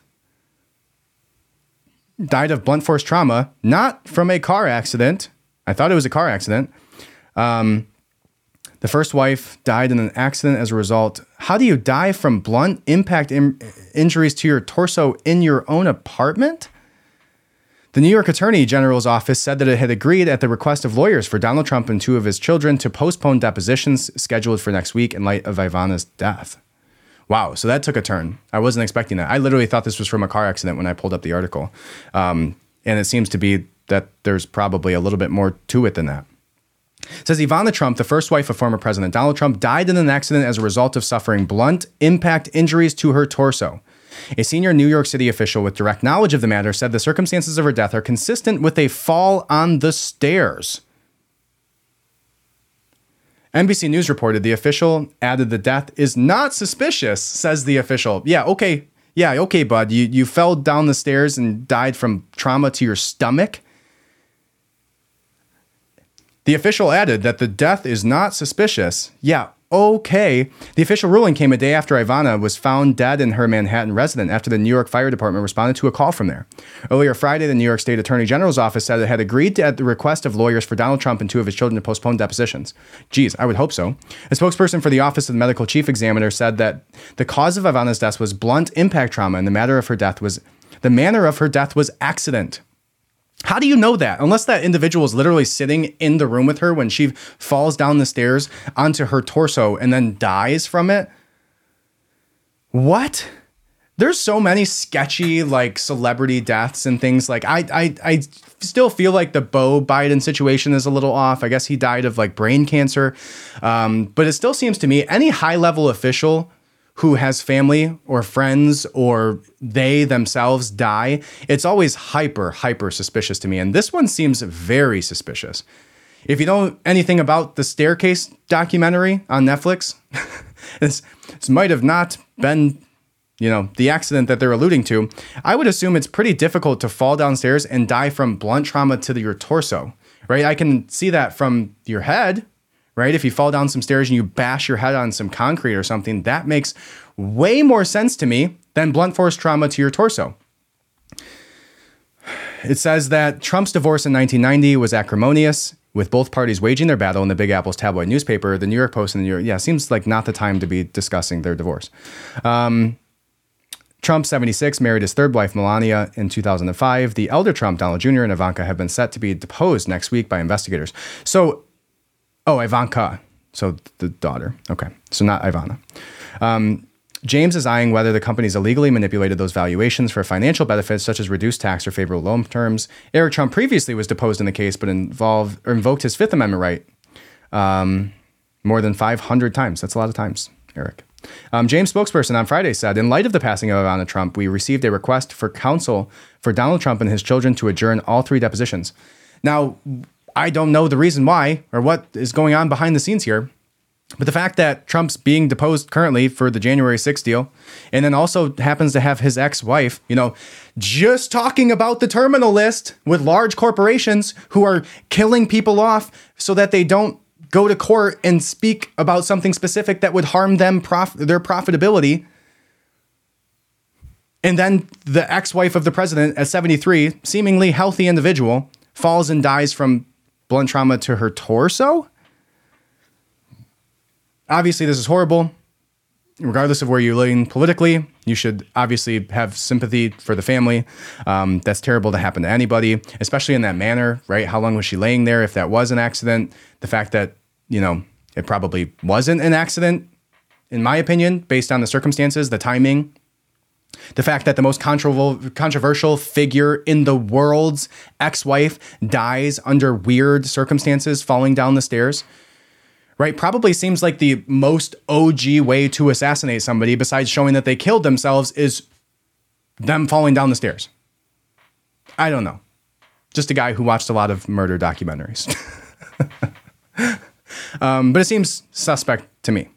Died of blunt force trauma, not from a car accident. I thought it was a car accident. Um, the first wife died in an accident as a result. How do you die from blunt impact in- injuries to your torso in your own apartment? The New York Attorney General's office said that it had agreed at the request of lawyers for Donald Trump and two of his children to postpone depositions scheduled for next week in light of Ivana's death. Wow, so that took a turn. I wasn't expecting that. I literally thought this was from a car accident when I pulled up the article. Um, and it seems to be that there's probably a little bit more to it than that. It says Ivana Trump, the first wife of former President Donald Trump, died in an accident as a result of suffering blunt impact injuries to her torso. A senior New York City official with direct knowledge of the matter said the circumstances of her death are consistent with a fall on the stairs. N B C News reported the official added the death is not suspicious, says the official. Yeah, okay. Yeah, okay, bud. You, you fell down the stairs and died from trauma to your stomach. The official added that the death is not suspicious. Yeah, okay. The official ruling came a day after Ivana was found dead in her Manhattan residence after the New York Fire Department responded to a call from there. Earlier Friday, the New York State Attorney General's office said it had agreed to, at the request of lawyers for Donald Trump and two of his children, to postpone depositions. Geez, I would hope so. A spokesperson for the Office of the Medical Chief Examiner said that the cause of Ivana's death was blunt impact trauma and the matter of her death was the manner of her death was accident. How do you know that? Unless that individual is literally sitting in the room with her when she falls down the stairs onto her torso and then dies from it. What? There's so many sketchy, like, celebrity deaths and things. Like, I, I, I still feel like the Beau Biden situation is a little off. I guess he died of, like, brain cancer. Um, but it still seems to me any high level official who has family or friends or they themselves die, it's always hyper, hyper suspicious to me. And this one seems very suspicious. If you know anything about the Staircase documentary on Netflix, this, this might have not been, you know, the accident that they're alluding to. I would assume it's pretty difficult to fall downstairs and die from blunt trauma to the, your torso, right? I can see that from your head. Right? If you fall down some stairs and you bash your head on some concrete or something, that makes way more sense to me than blunt force trauma to your torso. It says that Trump's divorce in nineteen ninety was acrimonious, with both parties waging their battle in the Big Apple's tabloid newspaper, the New York Post and the New York. Yeah, seems like not the time to be discussing their divorce. Um, Trump, seventy-six, married his third wife, Melania, in two thousand five. The elder Trump, Donald Junior and Ivanka have been set to be deposed next week by investigators. So, Oh, Ivanka. So the daughter. Okay. So not Ivana. Um, James is eyeing whether the companies illegally manipulated those valuations for financial benefits, such as reduced tax or favorable loan terms. Eric Trump previously was deposed in the case, but involved or invoked his Fifth Amendment right um, more than five hundred times. That's a lot of times, Eric. Um, James' spokesperson on Friday said, in light of the passing of Ivana Trump, we received a request for counsel for Donald Trump and his children to adjourn all three depositions. Now, I don't know the reason why or what is going on behind the scenes here, but the fact that Trump's being deposed currently for the January sixth deal, and then also happens to have his ex-wife, you know, just talking about the terminal list with large corporations who are killing people off so that they don't go to court and speak about something specific that would harm them, prof- their profitability. And then the ex-wife of the president at seventy-three, seemingly healthy individual, falls and dies from blunt trauma to her torso. Obviously, this is horrible. Regardless of where you lean politically, you should obviously have sympathy for the family. Um, that's terrible to happen to anybody, especially in that manner, right? How long was she laying there if that was an accident? The fact that, you know, it probably wasn't an accident, in my opinion, based on the circumstances, the timing, the fact that the most controversial figure in the world's ex-wife dies under weird circumstances falling down the stairs. Right? Probably seems like the most O G way to assassinate somebody, besides showing that they killed themselves, is them falling down the stairs. I don't know. Just a guy who watched a lot of murder documentaries. um, but it seems suspect to me.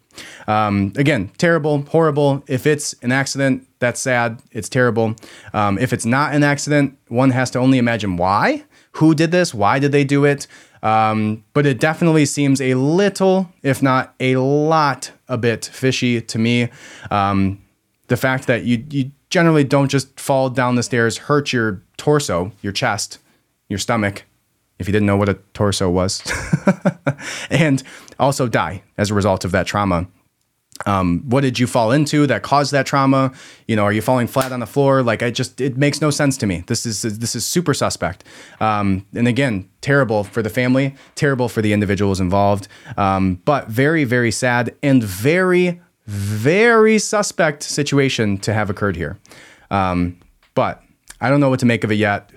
Um, again, terrible, horrible. If it's an accident, that's sad. It's terrible. Um, if it's not an accident, one has to only imagine why. Who did this? Why did they do it? Um, but it definitely seems a little, if not a lot, a bit fishy to me. Um, the fact that you, you generally don't just fall down the stairs, hurt your torso, your chest, your stomach, if you didn't know what a torso was, and also die as a result of that trauma. Um, what did you fall into that caused that trauma? You know, are you falling flat on the floor? Like, I just, it makes no sense to me. This is, this is super suspect. Um, and again, terrible for the family, terrible for the individuals involved. Um, but very, very sad and very, very suspect situation to have occurred here. Um, but I don't know what to make of it yet.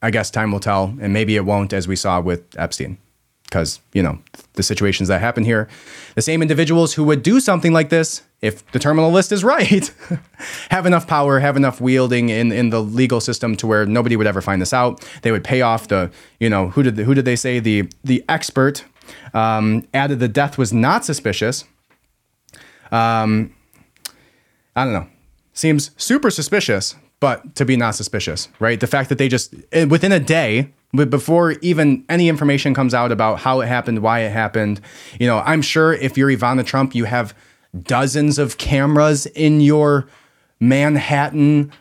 I guess time will tell, and maybe it won't, as we saw with Epstein. Because, you know, the situations that happen here, the same individuals who would do something like this, if the terminal list is right, have enough power, have enough wielding in, in the legal system to where nobody would ever find this out. They would pay off the, you know, who did the, who did they say the the expert um, added the death was not suspicious. Um, I don't know. Seems super suspicious, but to be not suspicious, right? The fact that they just within a day. But before even any information comes out about how it happened, why it happened, you know, I'm sure if you're Ivana Trump, you have dozens of cameras in your Manhattan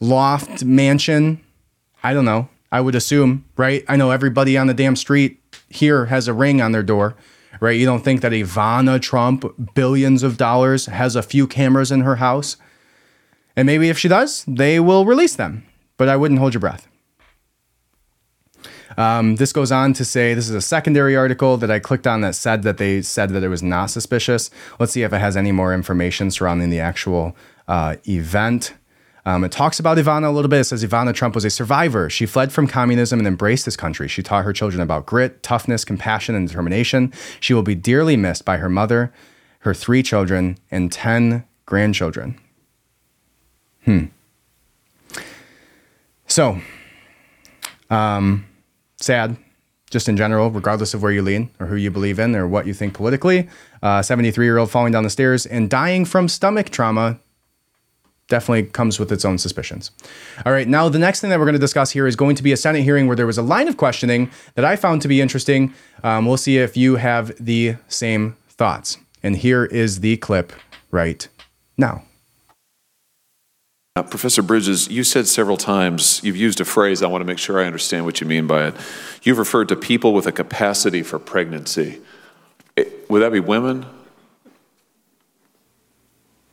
loft mansion. I don't know. I would assume, right? I know everybody on the damn street here has a ring on their door, right? You don't think that Ivana Trump, billions of dollars, has a few cameras in her house? And maybe if she does, they will release them. But I wouldn't hold your breath. Um, this goes on to say, this is a secondary article that I clicked on that said that they said that it was not suspicious. Let's see if it has any more information surrounding the actual uh, event. Um, it talks about Ivana a little bit. It says Ivana Trump was a survivor. She fled from communism and embraced this country. She taught her children about grit, toughness, compassion, and determination. She will be dearly missed by her mother, her three children, and ten grandchildren. Hmm. So, um... sad, just in general, regardless of where you lean or who you believe in or what you think politically. Uh, seventy-three-year-old falling down the stairs and dying from stomach trauma definitely comes with its own suspicions. All right, now the next thing that we're going to discuss here is going to be a Senate hearing where there was a line of questioning that I found to be interesting. Um, we'll see if you have the same thoughts. And here is the clip right now. Uh, Professor Bridges, you said several times, you've used a phrase, I want to make sure I understand what you mean by it. You've referred to people with a capacity for pregnancy. It, would that be women?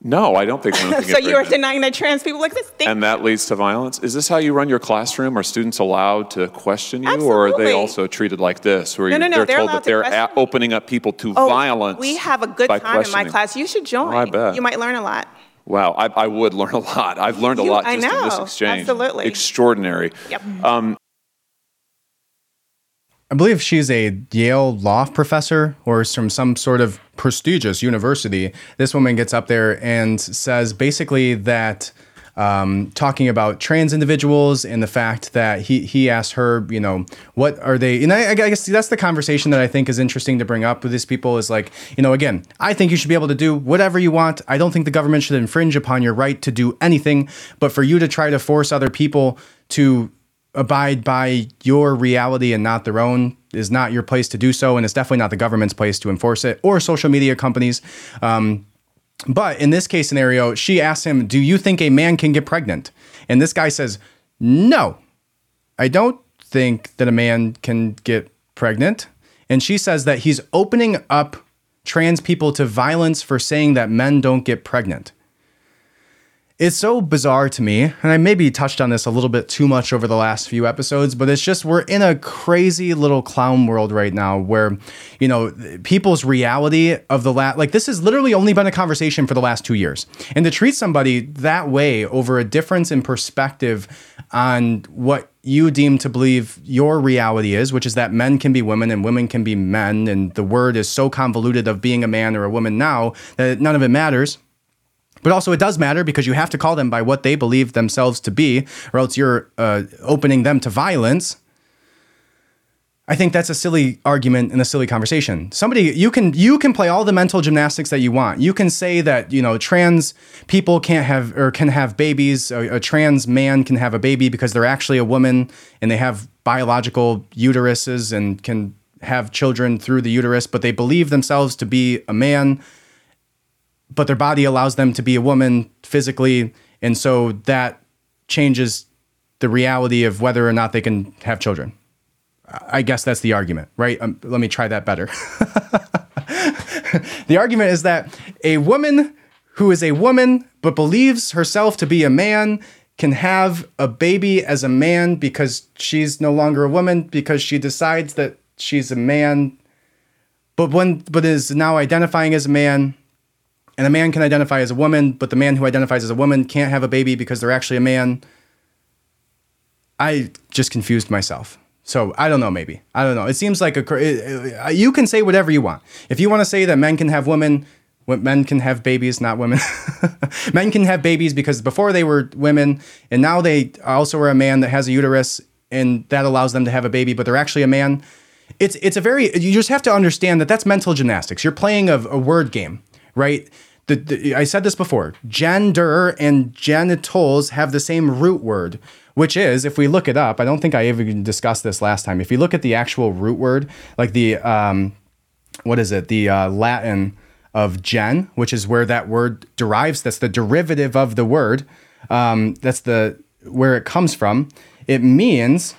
No, I don't think women can get so pregnant. So you're denying that trans people exist? Thank and that leads to violence? Is this how you run your classroom? Are students allowed to question you? Absolutely. Or are they also treated like this? Where no, you, no, no, they're, they're told that to they're a- opening up people to oh, violence. We have a good time in my class. You should join. Oh, I bet. You might learn a lot. Wow, I, I would learn a lot. I've learned a you, lot just in this exchange. Absolutely. Extraordinary. Yep. Um, I believe she's a Yale law professor or is from some sort of prestigious university. This woman gets up there and says basically that um, talking about trans individuals and the fact that he he asked her, you know, what are they? And I, I guess that's the conversation that I think is interesting to bring up with these people is like, you know, again, I think you should be able to do whatever you want. I don't think the government should infringe upon your right to do anything. But for you to try to force other people to abide by your reality and not their own is not your place to do so. And it's definitely not the government's place to enforce it or social media companies. Um, but in this case scenario, she asked him, do you think a man can get pregnant? And this guy says, no, I don't think that a man can get pregnant. And she says that he's opening up trans people to violence for saying that men don't get pregnant. It's so bizarre to me, and I maybe touched on this a little bit too much over the last few episodes, but it's just we're in a crazy little clown world right now where, you know, people's reality of the last, like this has literally only been a conversation for the last two years. And to treat somebody that way over a difference in perspective on what you deem to believe your reality is, which is that men can be women and women can be men, and the word is so convoluted of being a man or a woman now that none of it matters. But also it does matter because you have to call them by what they believe themselves to be, or else you're uh, opening them to violence. I think that's a silly argument and a silly conversation. Somebody, you can you can play all the mental gymnastics that you want. You can say that, you know, trans people can't have or can have babies. A, a trans man can have a baby because they're actually a woman and they have biological uteruses and can have children through the uterus, but they believe themselves to be a man, but their body allows them to be a woman physically. And so that changes the reality of whether or not they can have children. I guess that's the argument, right? Um, let me try that better. The argument is that a woman who is a woman, but believes herself to be a man can have a baby as a man because she's no longer a woman because she decides that she's a man, but when, but is now identifying as a man. And a man can identify as a woman, but the man who identifies as a woman can't have a baby because they're actually a man. I just confused myself. So I don't know, maybe. I don't know. It seems like a you can say whatever you want. If you want to say that men can have women, men can have babies, not women. Men can have babies because before they were women, and now they also are a man that has a uterus, and that allows them to have a baby, but they're actually a man. It's, it's a very, you just have to understand that that's mental gymnastics. You're playing a, a word game, right? The, the, I said this before, gender and genitals have the same root word, which is, if we look it up, I don't think I even discussed this last time. If you look at the actual root word, like the, um, what is it? The uh, Latin of gen, which is where that word derives. That's the derivative of the word. Um, that's the where it comes from. It means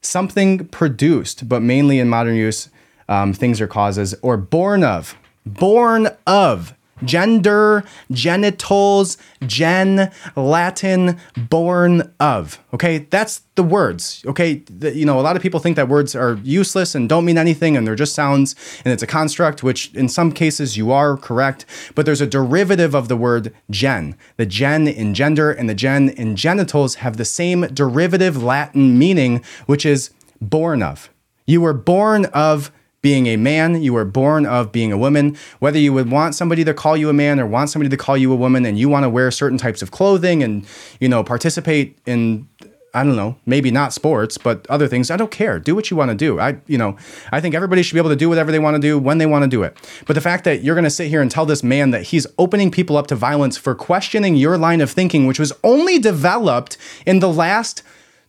something produced, but mainly in modern use, um, things or causes, or born of. Born of. Gender, genitals, gen, Latin, born of. Okay, that's the words. Okay, the, you know, a lot of people think that words are useless and don't mean anything and they're just sounds and it's a construct, which in some cases you are correct, but there's a derivative of the word gen. The gen in gender and the gen in genitals have the same derivative Latin meaning, which is born of. You were born of being a man, you were born of being a woman. Whether you would want somebody to call you a man or want somebody to call you a woman, and you want to wear certain types of clothing and, you know, participate in I don't know, maybe not sports, but other things. I don't care. Do what you want to do. I, you know, I think everybody should be able to do whatever they want to do when they want to do it. But the fact that you're going to sit here and tell this man that he's opening people up to violence for questioning your line of thinking, which was only developed in the last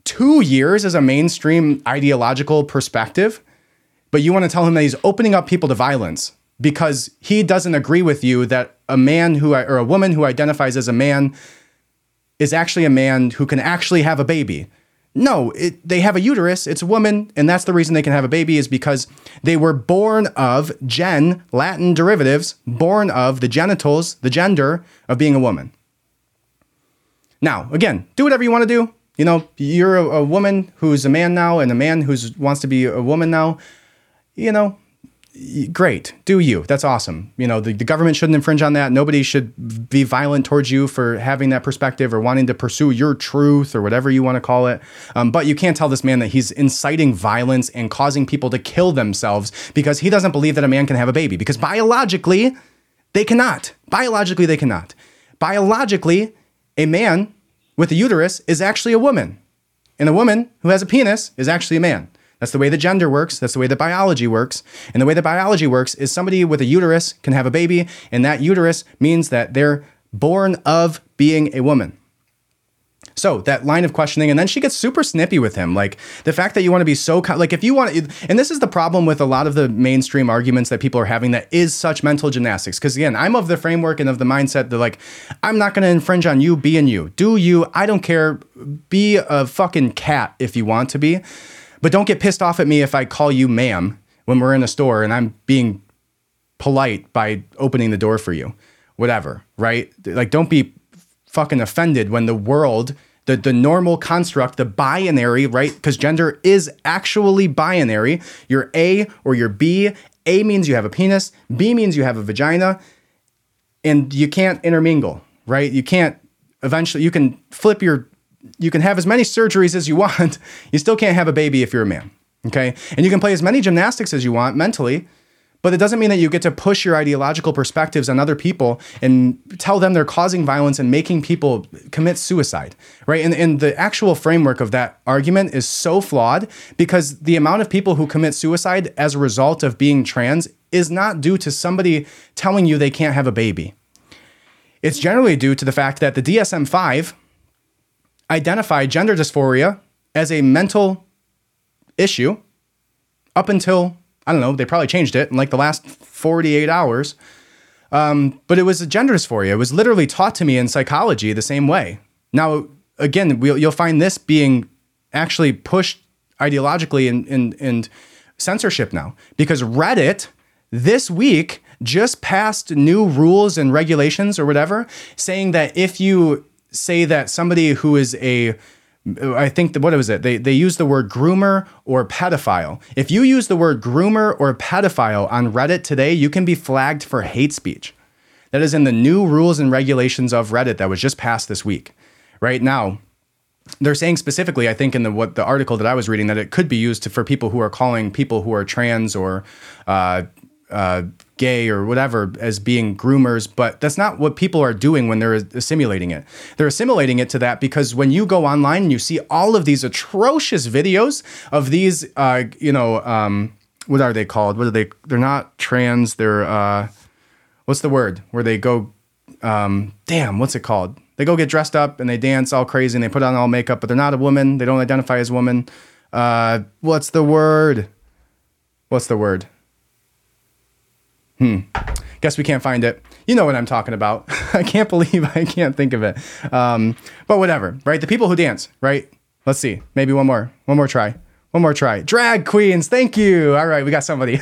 two years as a mainstream ideological perspective, but you want to tell him that he's opening up people to violence because he doesn't agree with you that a man who, or a woman who identifies as a man is actually a man who can actually have a baby. No, it, they have a uterus, it's a woman, and that's the reason they can have a baby is because they were born of gen, Latin derivatives, born of the genitals, the gender of being a woman. Now, again, do whatever you want to do. You know, you're a, a woman who's a man now and a man who wants to be a woman now, you know, great, do you. That's awesome. You know, the, the government shouldn't infringe on that. Nobody should be violent towards you for having that perspective or wanting to pursue your truth or whatever you want to call it. Um, but you can't tell this man that he's inciting violence and causing people to kill themselves because he doesn't believe that a man can have a baby, because biologically they cannot. Biologically, they cannot. Biologically, a man with a uterus is actually a woman, and a woman who has a penis is actually a man. That's the way that gender works. That's the way that biology works. And the way that biology works is somebody with a uterus can have a baby, and that uterus means that they're born of being a woman. So that line of questioning, and then she gets super snippy with him. Like the fact that you want to be so, like if you want to, and this is the problem with a lot of the mainstream arguments that people are having that is such mental gymnastics. Because again, I'm of the framework and of the mindset that like, I'm not going to infringe on you being you. Do you, I don't care. Be a fucking cat if you want to be. But don't get pissed off at me if I call you ma'am when we're in a store and I'm being polite by opening the door for you, whatever, right? Like, don't be fucking offended when the world, the, the normal construct, the binary, right? Because gender is actually binary. You're A or you're B. A means you have a penis. B means you have a vagina. And you can't intermingle, right? You can't eventually, you can flip your You can have as many surgeries as you want. You still can't have a baby if you're a man, okay? And you can play as many gymnastics as you want mentally, but it doesn't mean that you get to push your ideological perspectives on other people and tell them they're causing violence and making people commit suicide, right? And, and the actual framework of that argument is so flawed because the amount of people who commit suicide as a result of being trans is not due to somebody telling you they can't have a baby. It's generally due to the fact that the D S M five identify gender dysphoria as a mental issue up until, I don't know, they probably changed it in like the last forty-eight hours. Um, but it was a gender dysphoria. It was literally taught to me in psychology the same way. Now, again, we'll, you'll find this being actually pushed ideologically and in, in, in censorship now, because Reddit this week just passed new rules and regulations or whatever, saying that if you say that somebody who is a, I think, the, what was it? They they use the word groomer or pedophile. If you use the word groomer or pedophile on Reddit today, you can be flagged for hate speech. That is in the new rules and regulations of Reddit that was just passed this week. Right now, they're saying specifically, I think in the what the article that I was reading, that it could be used to, for people who are calling people who are trans or uh, uh, gay or whatever as being groomers, but that's not what people are doing when they're assimilating it. They're assimilating it to that because when you go online and you see all of these atrocious videos of these, uh, you know, um, what are they called? What are they? They're not trans. They're, uh, what's the word where they go, um, damn, what's it called? They go get dressed up and they dance all crazy and they put on all makeup, but they're not a woman. They don't identify as woman. Uh, what's the word? What's the word? Hmm. Guess we can't find it. You know what I'm talking about. I can't believe I can't think of it. Um, but whatever, right? The people who dance, right? Let's see. Maybe one more. One more try. One more try. Drag queens. Thank you. All right. We got somebody.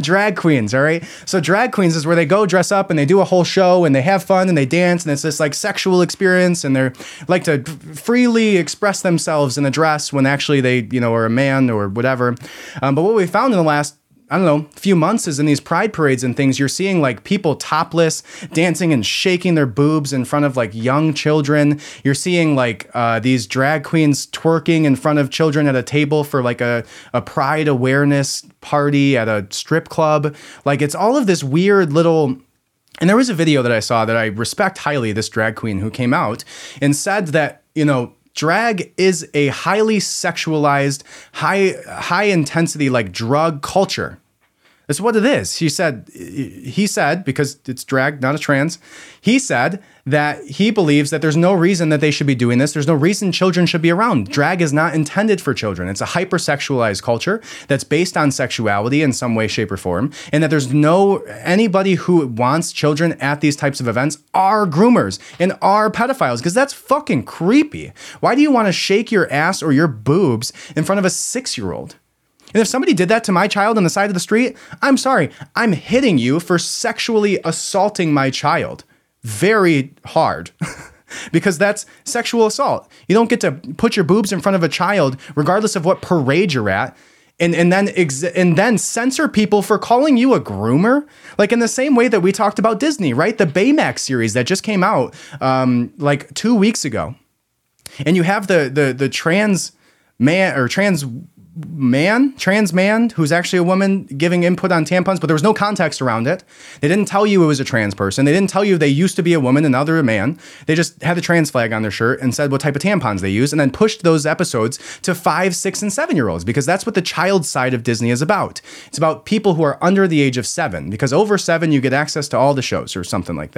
Drag queens. All right. So drag queens is where they go dress up and they do a whole show and they have fun and they dance. And it's this like sexual experience. And they're like to freely express themselves in a dress when actually they, you know, are a man or whatever. Um, but what we found in the last I don't know, few months is in these pride parades and things, you're seeing like people topless dancing and shaking their boobs in front of like young children. You're seeing like uh, these drag queens twerking in front of children at a table for like a, a pride awareness party at a strip club. Like it's all of this weird little... And there was a video that I saw that I respect highly, this drag queen who came out and said that, you know, drag is a highly sexualized, high, high intensity, like drug culture. That's what it is. He said, he said, because it's drag, not a trans. He said that he believes that there's no reason that they should be doing this. There's no reason children should be around. Drag is not intended for children. It's a hypersexualized culture that's based on sexuality in some way, shape, or form. And that there's no, anybody who wants children at these types of events are groomers and are pedophiles, because that's fucking creepy. Why do you want to shake your ass or your boobs in front of a six-year-old? And if somebody did that to my child on the side of the street, I'm sorry, I'm hitting you for sexually assaulting my child very hard because that's sexual assault. You don't get to put your boobs in front of a child, regardless of what parade you're at, and, and then ex- and then censor people for calling you a groomer. Like in the same way that we talked about Disney, right? The Baymax series that just came out um, like two weeks ago. And you have the the the trans man or trans man, trans man, who's actually a woman giving input on tampons, but there was no context around it. They didn't tell you it was a trans person. They didn't tell you they used to be a woman and now they're a man. They just had the trans flag on their shirt and said what type of tampons they use, and then pushed those episodes to five, six, and seven-year-olds, because that's what the child side of Disney is about. It's about people who are under the age of seven, because over seven, you get access to all the shows or something like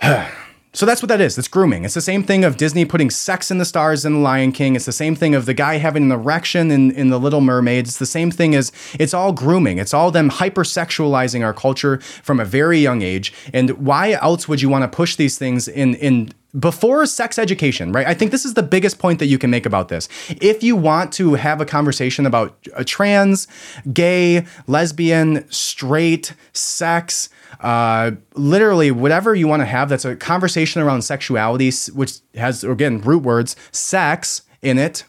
that. So that's what that is. That's grooming. It's the same thing of Disney putting sex in the stars in The Lion King. It's the same thing of the guy having an erection in, in The Little Mermaid. It's the same thing as it's all grooming. It's all them hypersexualizing our culture from a very young age. And why else would you want to push these things in, in before sex education, right? I think this is the biggest point that you can make about this. If you want to have a conversation about a trans, gay, lesbian, straight, sex, uh, literally whatever you want to have, that's a conversation around sexuality, which has, again, root words, sex in it.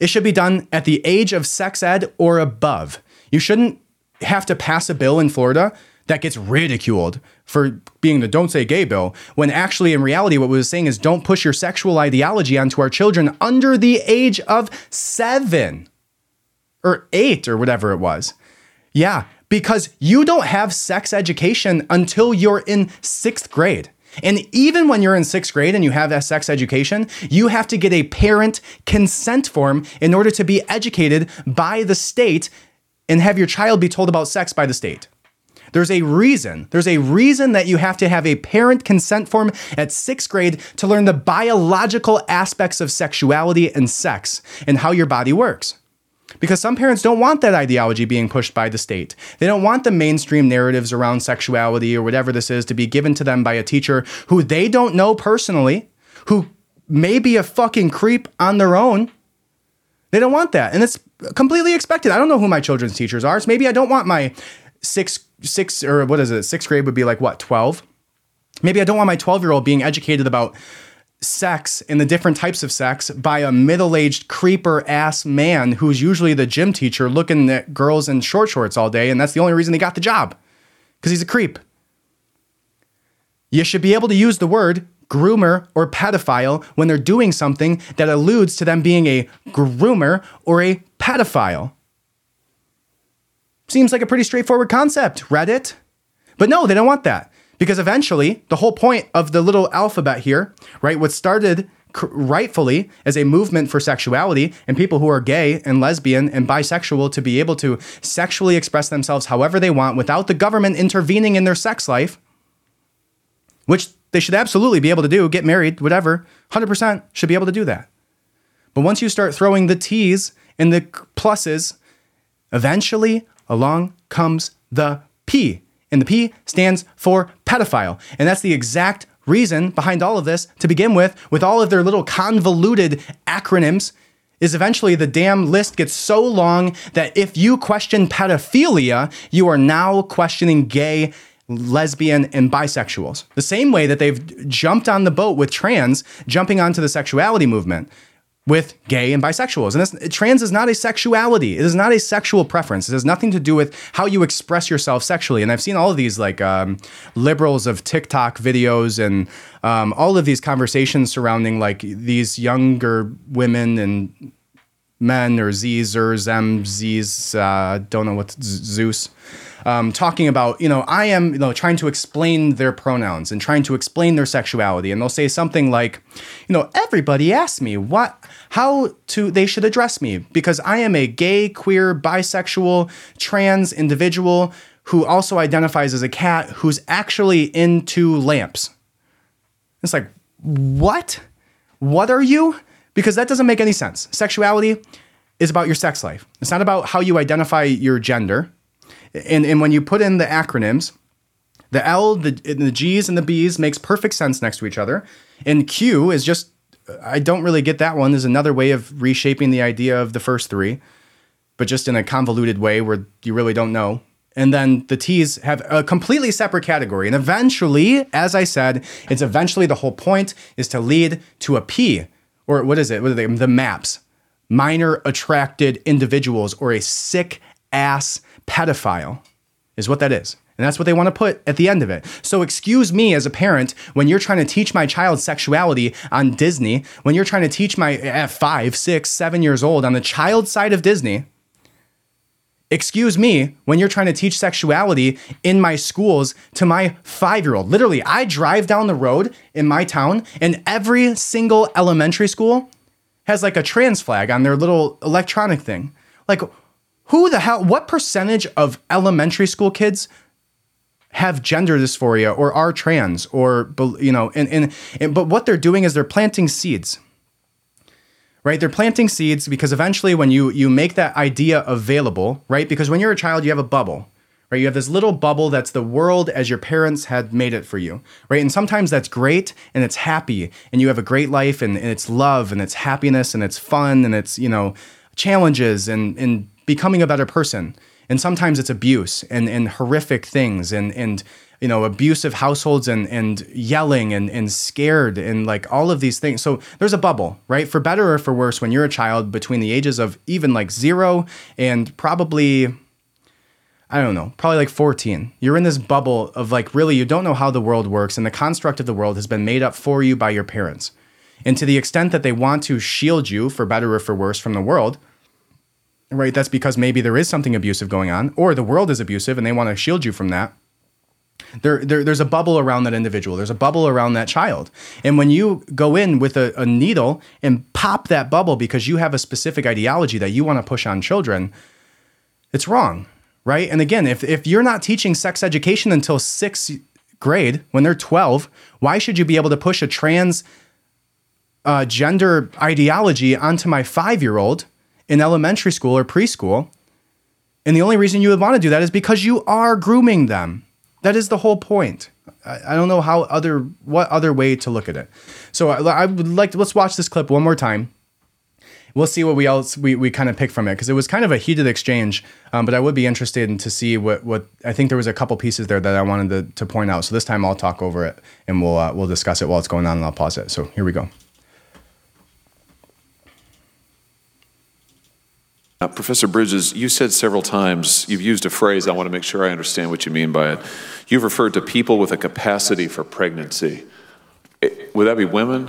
It should be done at the age of sex ed or above. You shouldn't have to pass a bill in Florida that gets ridiculed for being the don't say gay bill, when actually in reality, what we were saying is don't push your sexual ideology onto our children under the age of seven or eight or whatever it was. Yeah, because you don't have sex education until you're in sixth grade. And even when you're in sixth grade and you have that sex education, you have to get a parent consent form in order to be educated by the state and have your child be told about sex by the state. There's a reason. There's a reason that you have to have a parent consent form at sixth grade to learn the biological aspects of sexuality and sex and how your body works. Because some parents don't want that ideology being pushed by the state. They don't want the mainstream narratives around sexuality or whatever this is to be given to them by a teacher who they don't know personally, who may be a fucking creep on their own. They don't want that. And it's completely expected. I don't know who my children's teachers are. So maybe I don't want my sixth six or what is it? Sixth grade would be like what? twelve. Maybe I don't want my twelve year old being educated about sex and the different types of sex by a middle-aged creeper ass man who's usually the gym teacher looking at girls in short shorts all day. And that's the only reason he got the job, because he's a creep. You should be able to use the word groomer or pedophile when they're doing something that alludes to them being a groomer or a pedophile. Seems like a pretty straightforward concept, Reddit. But no, they don't want that. Because eventually, the whole point of the little alphabet here, right, what started rightfully as a movement for sexuality and people who are gay and lesbian and bisexual to be able to sexually express themselves however they want without the government intervening in their sex life, which they should absolutely be able to do, get married, whatever, one hundred percent should be able to do that. But once you start throwing the T's and the pluses, eventually along comes the P, and the P stands for pedophile. And that's the exact reason behind all of this to begin with, with all of their little convoluted acronyms, is eventually the damn list gets so long that if you question pedophilia, you are now questioning gay, lesbian, and bisexuals. The same way that they've jumped on the boat with trans, jumping onto the sexuality movement with gay and bisexuals. And this, trans is not a sexuality. It is not a sexual preference. It has nothing to do with how you express yourself sexually. And I've seen all of these like um, liberals of TikTok videos and um, all of these conversations surrounding like these younger women and men or Zs or Zs, uh, don't know what, Zeus. um, talking about, you know, I am, you know, trying to explain their pronouns and trying to explain their sexuality. And they'll say something like, you know, everybody asks me what, how to, they should address me because I am a gay, queer, bisexual, trans individual who also identifies as a cat who's actually into lamps. It's like, what? What are you? Because that doesn't make any sense. Sexuality is about your sex life. It's not about how you identify your gender. And, and when you put in the acronyms, the L, the, the G's, and the B's makes perfect sense next to each other. And Q is just, I don't really get that one. There's another way of reshaping the idea of the first three, but just in a convoluted way where you really don't know. And then the T's have a completely separate category. And eventually, as I said, it's eventually the whole point is to lead to a P, or what is it? What are they? The MAPs, minor attracted individuals, or a sick ass pedophile is what that is. And that's what they want to put at the end of it. So excuse me as a parent, when you're trying to teach my child sexuality on Disney, when you're trying to teach my at five, six, seven years old on the child side of Disney, excuse me, when you're trying to teach sexuality in my schools to my five-year-old. Literally, I drive down the road in my town and every single elementary school has like a trans flag on their little electronic thing. Like, who the hell, what percentage of elementary school kids have gender dysphoria or are trans or, you know, and, and, and but what they're doing is they're planting seeds. Right? They're planting seeds because eventually when you you make that idea available, right? Because when you're a child, you have a bubble, right? You have this little bubble that's the world as your parents had made it for you, right? And sometimes that's great and it's happy and you have a great life and, and it's love and it's happiness and it's fun and it's, you know, challenges and, and becoming a better person. And sometimes it's abuse and, and horrific things and, and you know, abusive households and, and yelling and, and scared and like all of these things. So there's a bubble, right? For better or for worse, when you're a child between the ages of even like zero and probably, I don't know, probably like fourteen, you're in this bubble of like, really, you don't know how the world works. And the construct of the world has been made up for you by your parents. And to the extent that they want to shield you for better or for worse from the world, right? That's because maybe there is something abusive going on or the world is abusive and they want to shield you from that. There, there, there's a bubble around that individual. There's a bubble around that child. And when you go in with a, a needle and pop that bubble because you have a specific ideology that you want to push on children, it's wrong, right? And again, if, if you're not teaching sex education until sixth grade, when they're twelve, why should you be able to push a trans uh, gender ideology onto my five-year-old in elementary school or preschool? And the only reason you would want to do that is because you are grooming them. That is the whole point. I, I don't know how other, what other way to look at it. So I, I would like to, let's watch this clip one more time. We'll see what we else, we, we kind of pick from it. Cause it was kind of a heated exchange, um, but I would be interested in to see what, what I think there was a couple pieces there that I wanted to, to point out. So this time I'll talk over it and we'll, uh, we'll discuss it while it's going on and I'll pause it. So here we go. Now, Professor Bridges, you said several times, you've used a phrase, I want to make sure I understand what you mean by it. You've referred to people with a capacity for pregnancy. It, would that be women?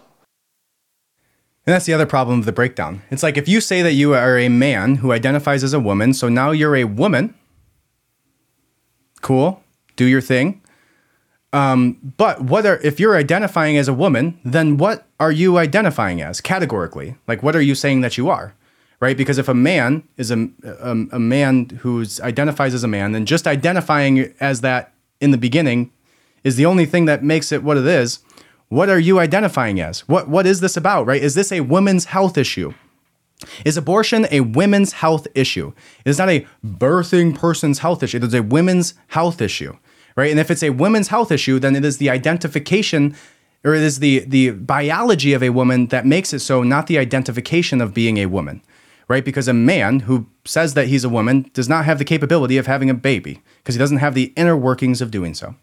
And that's the other problem of the breakdown. It's like if you say that you are a man who identifies as a woman, so now you're a woman. Cool. Do your thing. Um, but what are, if you're identifying as a woman, then what are you identifying as categorically? Like, what are you saying that you are? Right? Because if a man is a, a, a man who identifies as a man, then just identifying as that in the beginning is the only thing that makes it what it is. What are you identifying as? What What is this about, right? Is this a women's health issue? Is abortion a women's health issue? It's not a birthing person's health issue. It's a women's health issue, right? And if it's a women's health issue, then it is the identification or it is the, the biology of a woman that makes it so, not the identification of being a woman, right? Because a man who says that he's a woman does not have the capability of having a baby because he doesn't have the inner workings of doing so.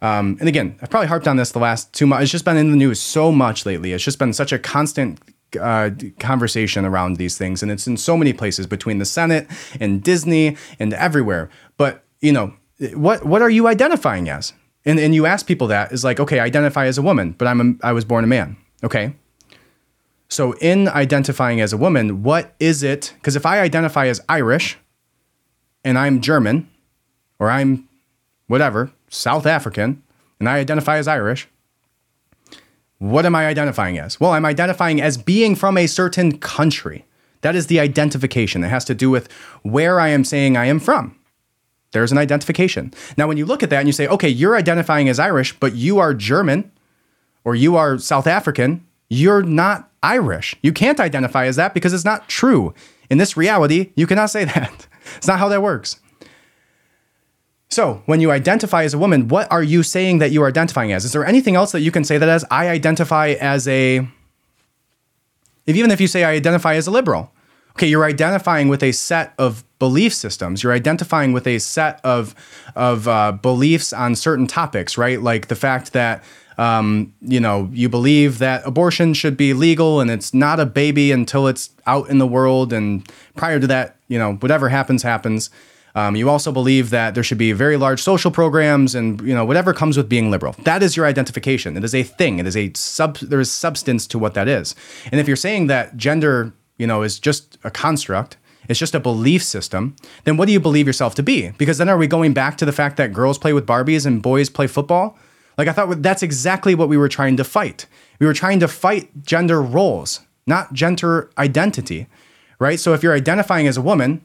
Um, and again, I've probably harped on this the last two months. It's just been in the news so much lately. It's just been such a constant uh, conversation around these things. And it's in so many places between the Senate and Disney and everywhere. But, you know, what what are you identifying as? And and you ask people that is like, okay, I identify as a woman, but I'm a, I was born a man. Okay. So in identifying as a woman, what is it? Because if I identify as Irish and I'm German or I'm whatever, South African, and I identify as Irish, what am I identifying as? Well, I'm identifying as being from a certain country. That is the identification. It has to do with where I am saying I am from. There's an identification. Now, when you look at that and you say, okay, you're identifying as Irish, but you are German or you are South African, you're not Irish. You can't identify as that because it's not true. In this reality, you cannot say that. It's not how that works. So when you identify as a woman, what are you saying that you are identifying as? Is there anything else that you can say that as? I identify as a... If, even if you say I identify as a liberal, okay, you're identifying with a set of belief systems. You're identifying with a set of of uh, beliefs on certain topics, right? Like the fact that, um, you know, you believe that abortion should be legal and it's not a baby until it's out in the world. And prior to that, you know, whatever happens, happens. Um, you also believe that there should be very large social programs and, you know, whatever comes with being liberal. That is your identification. It is a thing. It is a sub. There is substance to what that is. And if you're saying that gender, you know, is just a construct, it's just a belief system, then what do you believe yourself to be? Because then are we going back to the fact that girls play with Barbies and boys play football? Like, I thought that's exactly what we were trying to fight. We were trying to fight gender roles, not gender identity, right? So if you're identifying as a woman,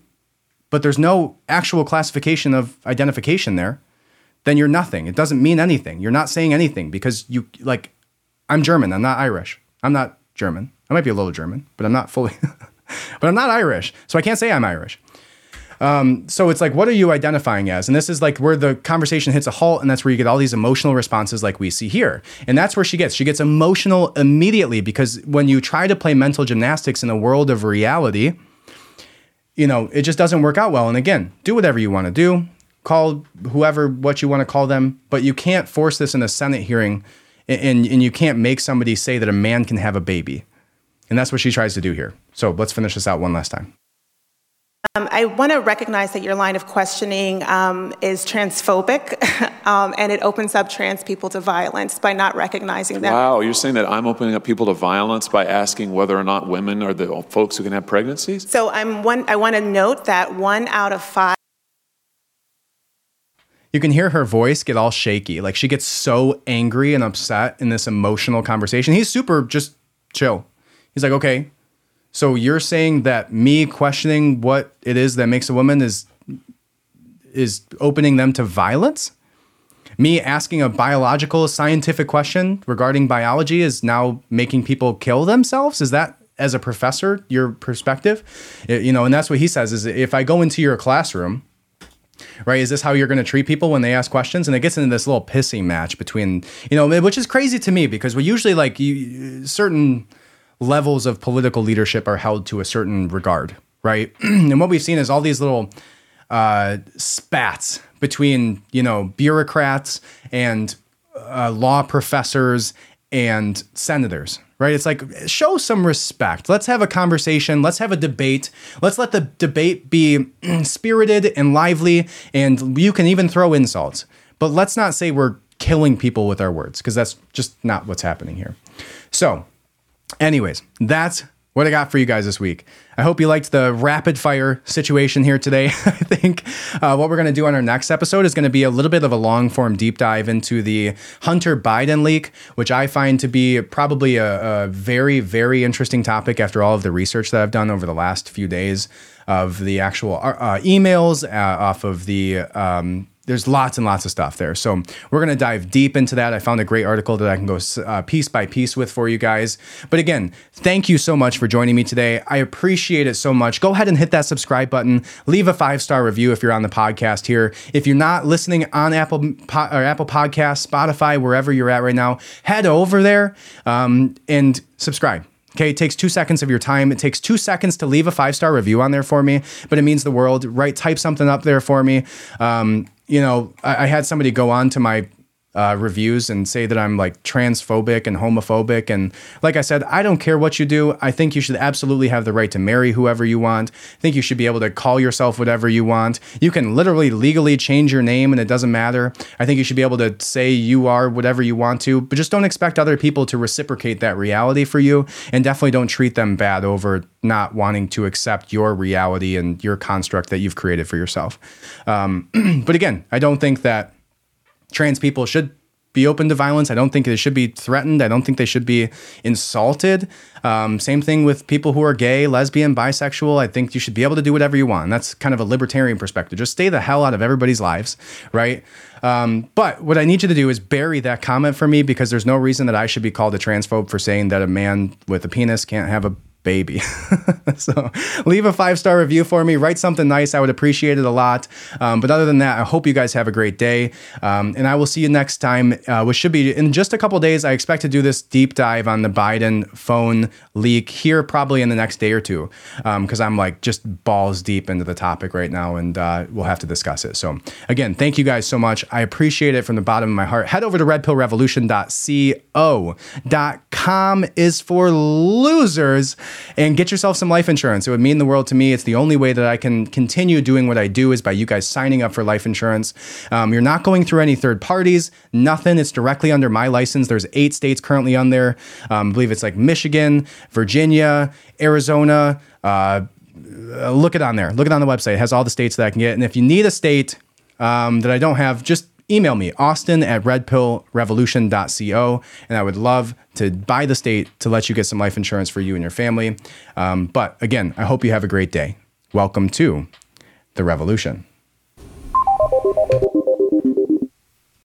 but there's no actual classification of identification there, then you're nothing. It doesn't mean anything. You're not saying anything because you, like, I'm German. I'm not Irish. I'm not German. I might be a little German, but I'm not fully, but I'm not Irish. So I can't say I'm Irish. Um, so it's like, what are you identifying as? And this is like where the conversation hits a halt. And that's where you get all these emotional responses like we see here. And that's where she gets, she gets emotional immediately, because when you try to play mental gymnastics in a world of reality, you know, it just doesn't work out well. And again, do whatever you want to do, call whoever what you want to call them, but you can't force this in a Senate hearing, and, and you can't make somebody say that a man can have a baby. And that's what she tries to do here. So let's finish this out one last time. Um, I want to recognize that your line of questioning um, is transphobic, um, and it opens up trans people to violence by not recognizing them. Wow, you're saying that I'm opening up people to violence by asking whether or not women are the folks who can have pregnancies? So I'm one. I want to note that one out of five. You can hear her voice get all shaky. Like, she gets so angry and upset in this emotional conversation. He's super just chill. He's like, okay. So you're saying that me questioning what it is that makes a woman is is opening them to violence? Me asking a biological scientific question regarding biology is now making people kill themselves? Is that, as a professor, your perspective? It, you know, and that's what he says is, if I go into your classroom, right, is this how you're going to treat people when they ask questions? And it gets into this little pissy match between, you know, which is crazy to me, because we usually like you, certain... levels of political leadership are held to a certain regard, right? And what we've seen is all these little uh, spats between, you know, bureaucrats and uh, law professors and senators, right? It's like, show some respect. Let's have a conversation. Let's have a debate. Let's let the debate be spirited and lively. And you can even throw insults, but let's not say we're killing people with our words, because that's just not what's happening here. So, anyways, that's what I got for you guys this week. I hope you liked the rapid fire situation here today. I think uh, what we're going to do on our next episode is going to be a little bit of a long form deep dive into the Hunter Biden leak, which I find to be probably a, a very, very interesting topic after all of the research that I've done over the last few days of the actual uh, emails uh, off of the um there's lots and lots of stuff there. So we're going to dive deep into that. I found a great article that I can go uh, piece by piece with for you guys. But again, thank you so much for joining me today. I appreciate it so much. Go ahead and hit that subscribe button. Leave a five-star review if you're on the podcast here. If you're not listening on Apple po- or Apple Podcasts, Spotify, wherever you're at right now, head over there um, and subscribe. Okay, it takes two seconds of your time. It takes two seconds to leave a five-star review on there for me, but it means the world, right? Type something up there for me. Um, you know, I, I had somebody go on to my uh, reviews and say that I'm like transphobic and homophobic. And like I said, I don't care what you do. I think you should absolutely have the right to marry whoever you want. I think you should be able to call yourself whatever you want. You can literally legally change your name and it doesn't matter. I think you should be able to say you are whatever you want to, but just don't expect other people to reciprocate that reality for you, and definitely don't treat them bad over not wanting to accept your reality and your construct that you've created for yourself. Um, but again, I don't think that trans people should be open to violence. I don't think they should be threatened. I don't think they should be insulted. Um, same thing with people who are gay, lesbian, bisexual. I think you should be able to do whatever you want. That's kind of a libertarian perspective. Just stay the hell out of everybody's lives, right? Um, but what I need you to do is bury that comment for me, because there's no reason that I should be called a transphobe for saying that a man with a penis can't have a baby. So leave a five-star review for me, write something nice. I would appreciate it a lot. Um, but other than that, I hope you guys have a great day. Um, and I will see you next time, uh, which should be in just a couple days. I expect to do this deep dive on the Biden phone leak here probably in the next day or two, because um, I'm like just balls deep into the topic right now, and uh, we'll have to discuss it. So again, thank you guys so much. I appreciate it from the bottom of my heart. Head over to red pill revolution dot co dot com is for losers, and get yourself some life insurance. It would mean the world to me. It's the only way that I can continue doing what I do is by you guys signing up for life insurance. Um, you're not going through any third parties, nothing. It's directly under my license. There's eight states currently on there. Um, I believe it's like Michigan, Virginia, Arizona. Uh, look it on there. Look it on the website. It has all the states that I can get. And if you need a state um, that I don't have, just email me, austin at red pill revolution dot co, and I would love to buy the state to let you get some life insurance for you and your family. Um, but again, I hope you have a great day. Welcome to the revolution.